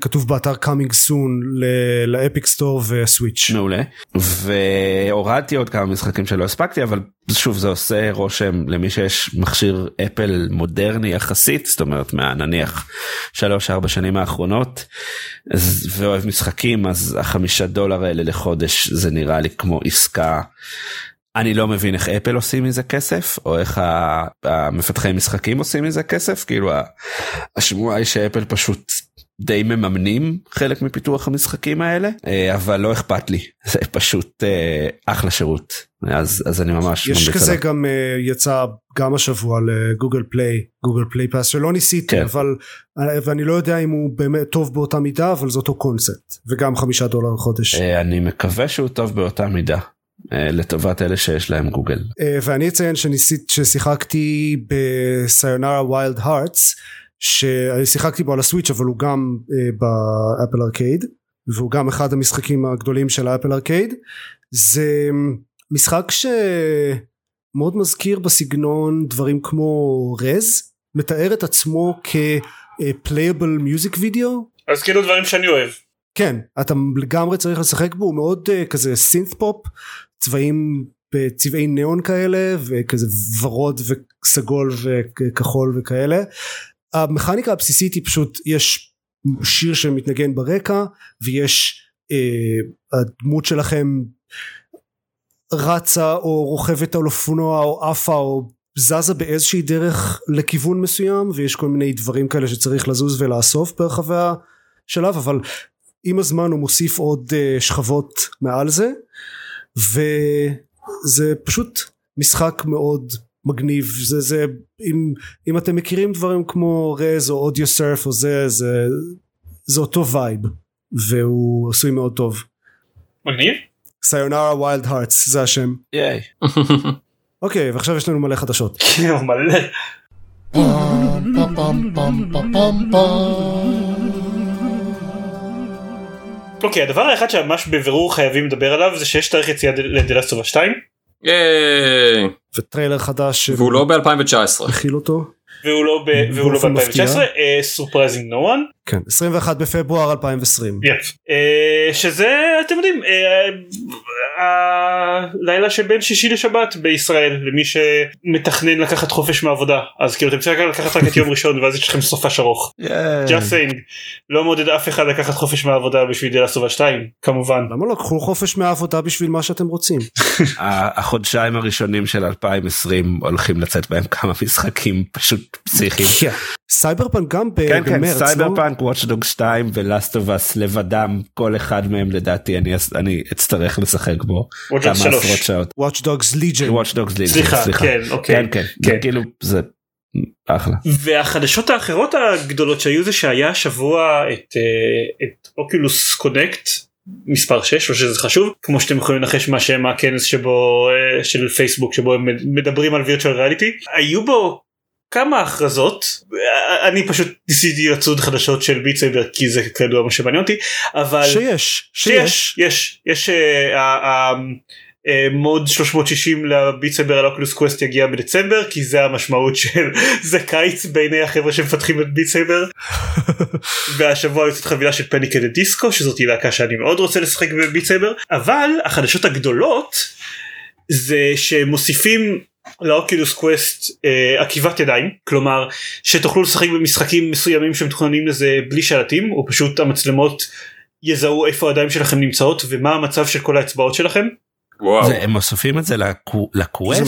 כתוב באתר coming soon, לאפיק סטור וסוויץ'. מעולה, והורדתי עוד כמה משחקים שלא הספקתי, אבל שוב זה עושה רושם למי שיש מכשיר אפל מודרני יחסית, זאת אומרת מה נניח שלוש ארבע שנים האחרונות, ואוהב משחקים, אז החמישה דולר האלה לחודש, זה נראה לי כמו עסקה, אני לא מבין איך אפל עושים מזה כסף, או איך המפתחי משחקים עושים מזה כסף, כאילו השמועה היא שאפל פשוט די מממנים חלק מפיתוח המשחקים האלה, אבל לא אכפת לי, זה פשוט אחלה שירות, אז, אז אני ממש... יש כזה עליו. גם יצא גם השבוע לגוגל פליי, גוגל פליי פאס, שלא ניסיתי, כן. אבל ואני לא יודע אם הוא באמת טוב באותה מידה, אבל זה אותו קונספט, וגם חמישה דולר חודש. אני מקווה שהוא טוב באותה מידה. לטובת אלה שיש להם גוגל. ואני אציין שניסית, ששיחקתי בסיונרה ווילד הרטס, ששיחקתי בו על הסוויץ' אבל הוא גם באפל ארקייד, והוא גם אחד המשחקים הגדולים של האפל ארקייד, זה משחק שמאוד מזכיר בסגנון דברים כמו רז, מתאר את עצמו כפלייבל מיוזיק וידאו. אז כאילו דברים שאני אוהב. כן, אתה לגמרי צריך לשחק בו, הוא מאוד uh, כזה סינט פופ, צבעים בצבעי ניאון כאלה, וכזה ורוד וסגול וכחול וכאלה. המכניקה הבסיסית היא פשוט, יש שיר שמתנגן ברקע, ויש uh, הדמות שלכם רצה או רוכבת על אופנוע או אפה או זזה באיזושהי דרך לכיוון מסוים, ויש כל מיני דברים כאלה שצריך לזוז ולאסוף ברחבי השלב, אבל עם הזמן הוא מוסיף עוד שכבות מעל זה, וזה פשוט משחק מאוד מגניב, זה, זה, אם, אם אתם מכירים דברים כמו רז או אודיו סרף או זה, זה, זה אותו וייב, והוא עשוי מאוד טוב. מגניב? סיונרה ווילד הרטס, זה השם. ייי. אוקיי, ועכשיו יש לנו מלא חדשות. כן, מלא. פאם פאם פאם פאם פאם פאם. אוקיי, הדבר האחד שממש בבירור חייבים לדבר עליו, זה שיש תאריך יציאה ל-The Last of Us שתיים. ייי! וטריילר חדש. והוא לא ב-אלפיים תשע עשרה. הכיל אותו. והוא לא ב-אלפיים תשע עשרה. סופרייזינג נו וואן. כן, עשרים ואחד בפברואר אלפיים ועשרים. יפ. שזה, אתם יודעים, הלילה שבין שישי לשבת בישראל, למי שמתכנן לקחת חופש מעבודה. אז כאילו, אתם צריכים לקחת רק את יום ראשון, ואז יש לכם סופש ארוך. Just saying, לא מודד אף אחד לקחת חופש מעבודה בשביל דה לסובה שתיים, כמובן. למה לא? קחו חופש מעבודה בשביל מה שאתם רוצים. החודשיים הראשונים של אלפיים ועשרים הולכים לצאת בהם כמה משחקים פשוט פסיכיים. סייברפאנק גם במרץ, סייברפאנק, Watchdogs שתיים ולאסט אוף אס לבדם, כל אחד מהם לדעתי אני, אני אצטרך לשחק בו כמה עשרות שעות. Watchdogs Legion. Watchdogs Legion, סליחה, סליחה. כן, אוקיי. כן, כן, כן. כאילו זה אחלה. והחדשות האחרות הגדולות שהיו זה שהיה שבוע את, את Oculus Connect מספר שש, או שזה חשוב, כמו שאתם יכולים לנחש מה שם הכנס שבו, של פייסבוק שבו הם מדברים על virtual reality, היו בו כמה הכרזות, אני פשוט ניסיתי לצוד חדשות של ביט סייבר, כי זה כדוע מה שמעניין אותי, אבל... שיש, שיש. יש, יש, מוד שלוש מאות שישים לביט סייבר על אוקולוס קווסט יגיע בדצמבר, כי זה המשמעות של, זה קיץ בעיני החבר'ה שמפתחים את ביט סייבר, והשבוע יוצאת חבילה של פניק את הדיסקו, שזאת היא להקה שאני מאוד רוצה לשחק בביט סייבר, אבל החדשות הגדולות, זה שמוסיפים לאוקילוס קווסט אה, עקיבת ידיים, כלומר שתוכלו לשחק במשחקים מסוימים שמתוכננים לזה בלי שלטים, או פשוט המצלמות יזהו איפה הידיים שלכם נמצאות ומה המצב של כל האצבעות שלכם. וואו. הם מוסיפים את זה לקווסט?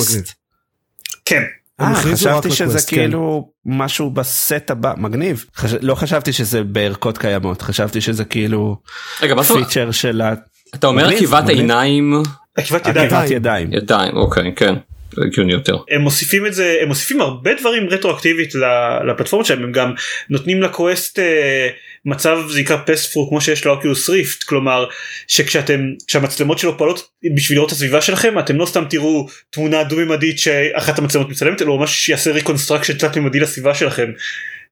כן. חשבתי שזה כאילו משהו בסט הבא, מגניב. לא חשבתי שזה בערכות קיימות, חשבתי שזה כאילו פיצ'ר של ה... אתה אומר עקיבת העיניים? עקיבת ידיים. ידיים, אוקיי, כן. הם מוסיפים את זה, הם מוסיפים הרבה דברים רטרואקטיבית לפלטפורמה שלהם, הם גם נותנים לקווסט מצב, זה יקרא פספור, כמו שיש לאוקיוס ריפט, כלומר שכשאתם, כשהמצלמות שלו פעלות בשביל לראות את הסביבה שלכם, אתם לא סתם תראו תמונה דו-ממדית שאחת המצלמות מצלמת, אלא ממש שיעשה ריקונסטרקשן תלת-ממדי לסביבה שלכם,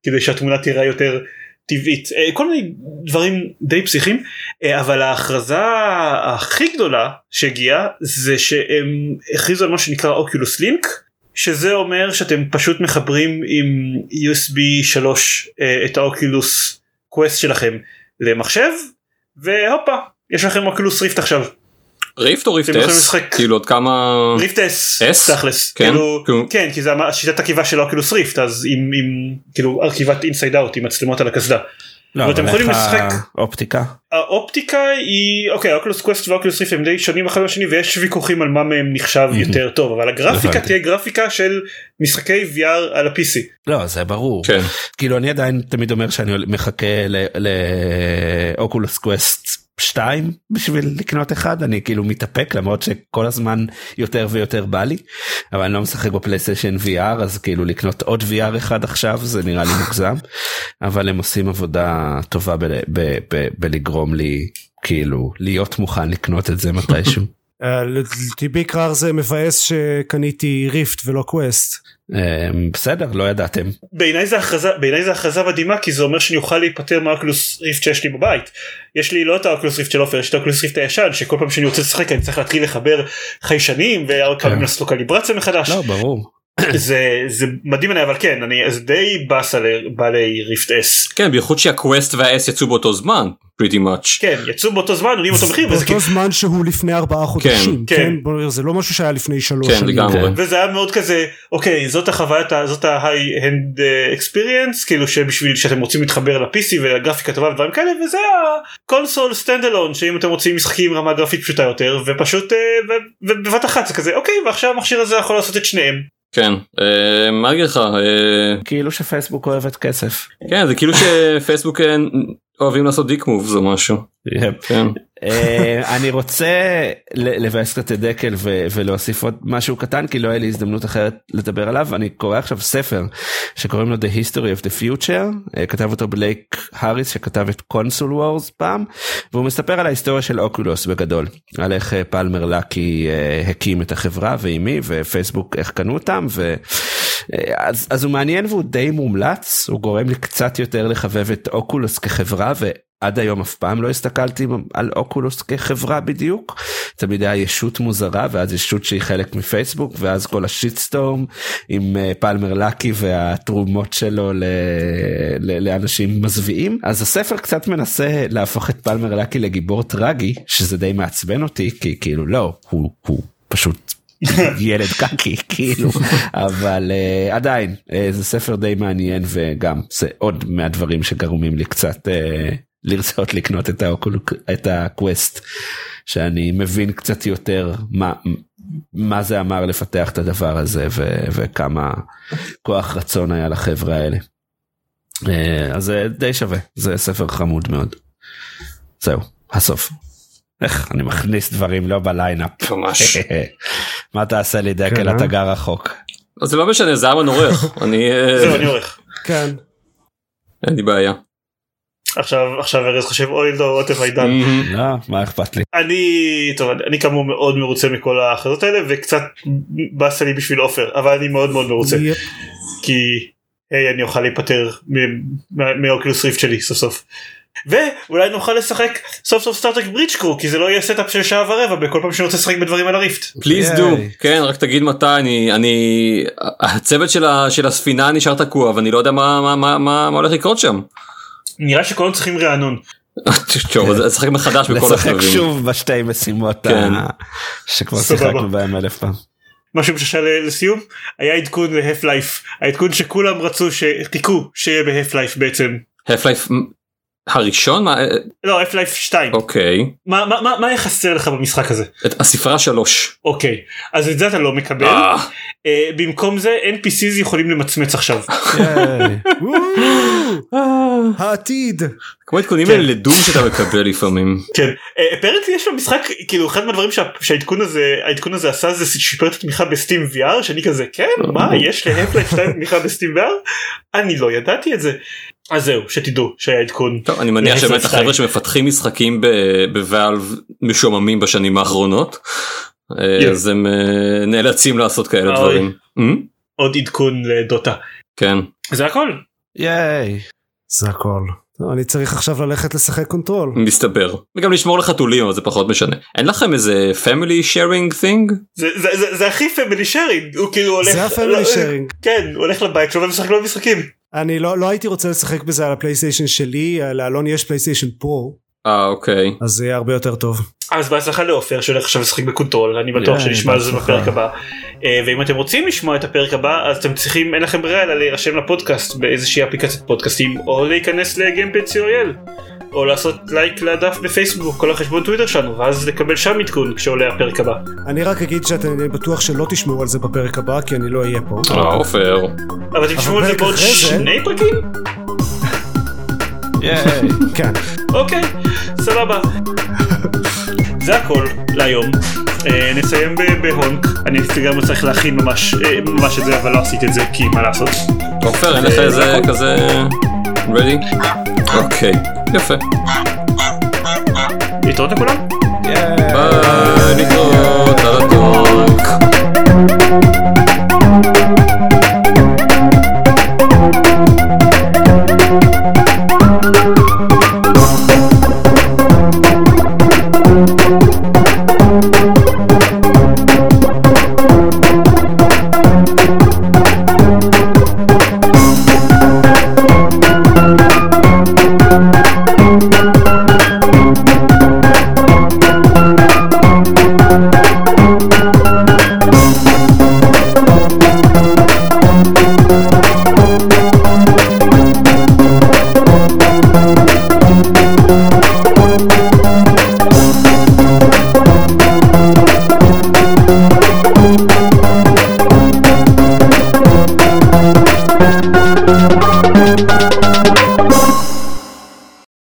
כדי שהתמונה תראה יותר טבעית. כל מיני דברים די פסיכיים, אבל ההכרזה הכי גדולה שהגיעה, זה שהם הכריזו על מה שנקרא אוקיולוס לינק, שזה אומר שאתם פשוט מחברים עם יו אס בי שלוש את האוקיולוס קווסט שלכם למחשב, והופה, יש לכם אוקיולוס ריפט עכשיו. ריפט או ריפט אס? כאילו עוד כמה... ריפט אס, תכלס. כן, כי זה שיטת עקיבה של אוקילוס ריפט, אז עם כאילו עקיבת אינסייד אאוט, עם מצלמות על הקסדה. לא, אבל איך האופטיקה? האופטיקה היא, אוקיי, אוקילוס קווסט ואוקילוס ריפט הם די שונים אחד מהשני, ויש ויכוחים על מה מהם נחשב יותר טוב, אבל הגרפיקה תהיה גרפיקה של משחקי וי אר על ה-פי סי. לא, זה ברור. כאילו אני עדיין תמיד אומר שאני מחכה לאוקילוס קווסט שתיים בשביל לקנות אחד, אני כאילו מתאפק למרות שכל הזמן יותר ויותר בא לי, אבל אני לא משחק בפלייסטיישן וי אר, אז כאילו לקנות עוד וי אר אחד עכשיו זה נראה לי מוגזם, אבל הם עושים עבודה טובה ב- ב- ב- ב- בלגרום לי כאילו להיות מוכן לקנות את זה מתישהו. בעיקר זה מבאס שקניתי ריפט ולא קווסט. בסדר, לא ידעתם. בעיניי זה הכרזה מדהימה, כי זה אומר שאני אוכל להיפטר מהאוקילוס ריפט שיש לי בבית. יש לי לא את האוקילוס ריפט של אופר, יש את האוקילוס ריפט הישן, שכל פעם שאני רוצה לשחק אני צריך להתחיל לחבר חיישנים וכמובן לעשות קליברציה מחדש. לא, ברור. זה מדהים עליי, אבל כן, אני די באס על בעלי ריפט אס. כן, בייחוד שהקווסט והאס יצאו באותו זמן, pretty much. כן, יצאו באותו זמן, עולים אותו מחיר. באותו זמן שהוא לפני ארבעה חודשים, כן, זה לא משהו שהיה לפני שלוש שנים. וזה היה מאוד כזה, אוקיי, זאת החוויה, זאת ה-high-end experience, כאילו שבשביל שאתם רוצים להתחבר ל-פי סי ולגרפיקה טובה ודברים כאלה, וזה ה-console stand-alone, שאם אתם רוצים משחקים רמה גרפית פשוטה יותר, ופשוט בבת אחת זה כזה, אוקיי, ועכשיו המכשיר הזה יכול לעשות את שניהם. כן, מה אגיד לך? כאילו שפייסבוק אוהבת כסף. כן, זה כאילו שפייסבוק אוהבים לעשות דיק מוב, זה משהו. אני רוצה לבאס את הדקל ולהוסיף עוד משהו קטן, כי לא היה לי הזדמנות אחרת לדבר עליו. אני קורא עכשיו ספר שקוראים לו The History of the Future, כתב אותו בלייק הריס שכתב את Console Wars פעם, והוא מספר על ההיסטוריה של אוקולוס בגדול, על איך פלמר לקי הקים את החברה ואימי ופייסבוק איך קנו אותם, אז הוא מעניין והוא די מומלץ, הוא גורם לי קצת יותר לחבב את אוקולוס כחברה ו... עד היום אף פעם לא הסתכלתי על אוקולוס כחברה בדיוק, תמיד היה ישות מוזרה, ואז ישות שהיא חלק מפייסבוק, ואז כל השיטסטורם עם פלמר לקי והתרומות שלו ל... לאנשים מזוויעים, אז הספר קצת מנסה להפוך את פלמר לקי לגיבור טרגי, שזה די מעצבן אותי, כי כאילו לא, הוא, הוא פשוט... ילד קקי כאילו, אבל uh, עדיין uh, זה ספר די מעניין, וגם זה עוד מהדברים שגרומים לי קצת uh, לרצות לקנות את, האוקולוק, את הקווסט, שאני מבין קצת יותר מה, מה זה אמר לפתח את הדבר הזה ו- וכמה כוח רצון היה לחברה האלה, uh, אז זה די שווה, זה ספר חמוד מאוד. זהו, הסוף. איך אני מכניס דברים לא בליינאפ ממש. מה תעשה לי דקל, אתה גר רחוק. זה לא משנה, זה ארמן עורך. זהו, אני עורך. כן. אין לי בעיה. עכשיו ארז חושב, אוי לא, עוטף עידן. לא, מה אכפת לי? אני, טוב, אני כמו מאוד מרוצה מכל ההחלטות האלה, וקצת באסה לי בשביל אופר, אבל אני מאוד מאוד מרוצה. כי, היי, אני אוכל להיפטר מאוקילוס ריפט שלי סוף סוף. ואולי נוכל לשחק סוף סוף סטארטרק ברידג' קרו, כי זה לא יהיה סטאפ של שעה ורבע בכל פעם שאני רוצה לשחק בדברים על הריפט. פליז דו, כן, רק תגיד מתי. אני, הצוות של הספינה נשאר תקוע, ואני לא יודע מה הולך לקרות שם. נראה שכולם צריכים רענון. טוב, אז לשחק מחדש בכל החברים. לשחק שוב בשתי משימות שכבר שיחקנו בהם אלף פעם. משהו משהו לסיום, היה עדכון להפלייף, העדכון שכולם רצו שתיקו שיהיה בהפלייף בעצם. הפלייף הראשון? לא, הפלייף שתיים. אוקיי. מה, מה, מה, מה יחסר לך במשחק הזה? את הספרה שלוש. אוקיי, אז את זה אתה לא מקבל. במקום זה, אן פי סיז יכולים למצמץ עכשיו. העתיד. כמו עדכונים האלה לדום שאתה מקבל לפעמים. כן. פרט יש לו משחק, כאילו אחד מהדברים שהעדכון הזה עשה זה שיפר את התמיכה בסטים וי אר, שאני כזה, כן, מה, יש להפלייף שתיים תמיכה בסטים וי אר? אני לא ידעתי את זה. אז זהו, שתדעו שהיה עדכון. טוב, אני מניח שבאמת החבר'ה שמפתחים משחקים בוואלב משוממים בשנים האחרונות, אז הם נאלצים לעשות כאלה דברים. עוד עדכון לדוטה. כן. זה הכל. ייי. זה הכל. אני צריך עכשיו ללכת לשחק קונטרול. מסתבר. וגם לשמור לחתולים, אבל זה פחות משנה. אין לכם איזה family sharing thing? זה הכי family sharing. זה ה-family sharing. כן, הוא הולך לבית, שומע משחק לא משחקים. אני לא, לא הייתי רוצה לשחק בזה על הפלייסטיישן שלי, לאלון יש פלייסטיישן פרו. אה, אוקיי. אז זה יהיה הרבה יותר טוב. אז בהצלחה לאופר שהולך עכשיו לשחק בקונטרול, אני בטוח שנשמע על זה בפרק הבא. ואם אתם רוצים לשמוע את הפרק הבא, אז אתם צריכים, אין לכם ברירה אלא להירשם לפודקאסט באיזושהי אפליקציית פודקאסטים, או להיכנס ל-גיימפד נקודה סי או אל, או לעשות לייק לדף בפייסבוק, כל החשבון טוויטר שלנו, ואז לקבל שם עדכון כשעולה הפרק הבא. אני רק אגיד שאתם בטוח שלא תשמעו על זה בפרק הבא, כי אני לא אהיה פה. אה, אופר. אבל אתם תשמעו על זה בעוד שני פרקים? ייי. כן. אוקיי, סבבה. זה הכל להיום. נסיים בהונק. אני גם צריך להכין ממש את זה, אבל לא עשיתי את זה, כי מה לעשות? אופר, אין לך איזה כזה... ready? אוקיי. יפה. להתראות לכולם? ביי.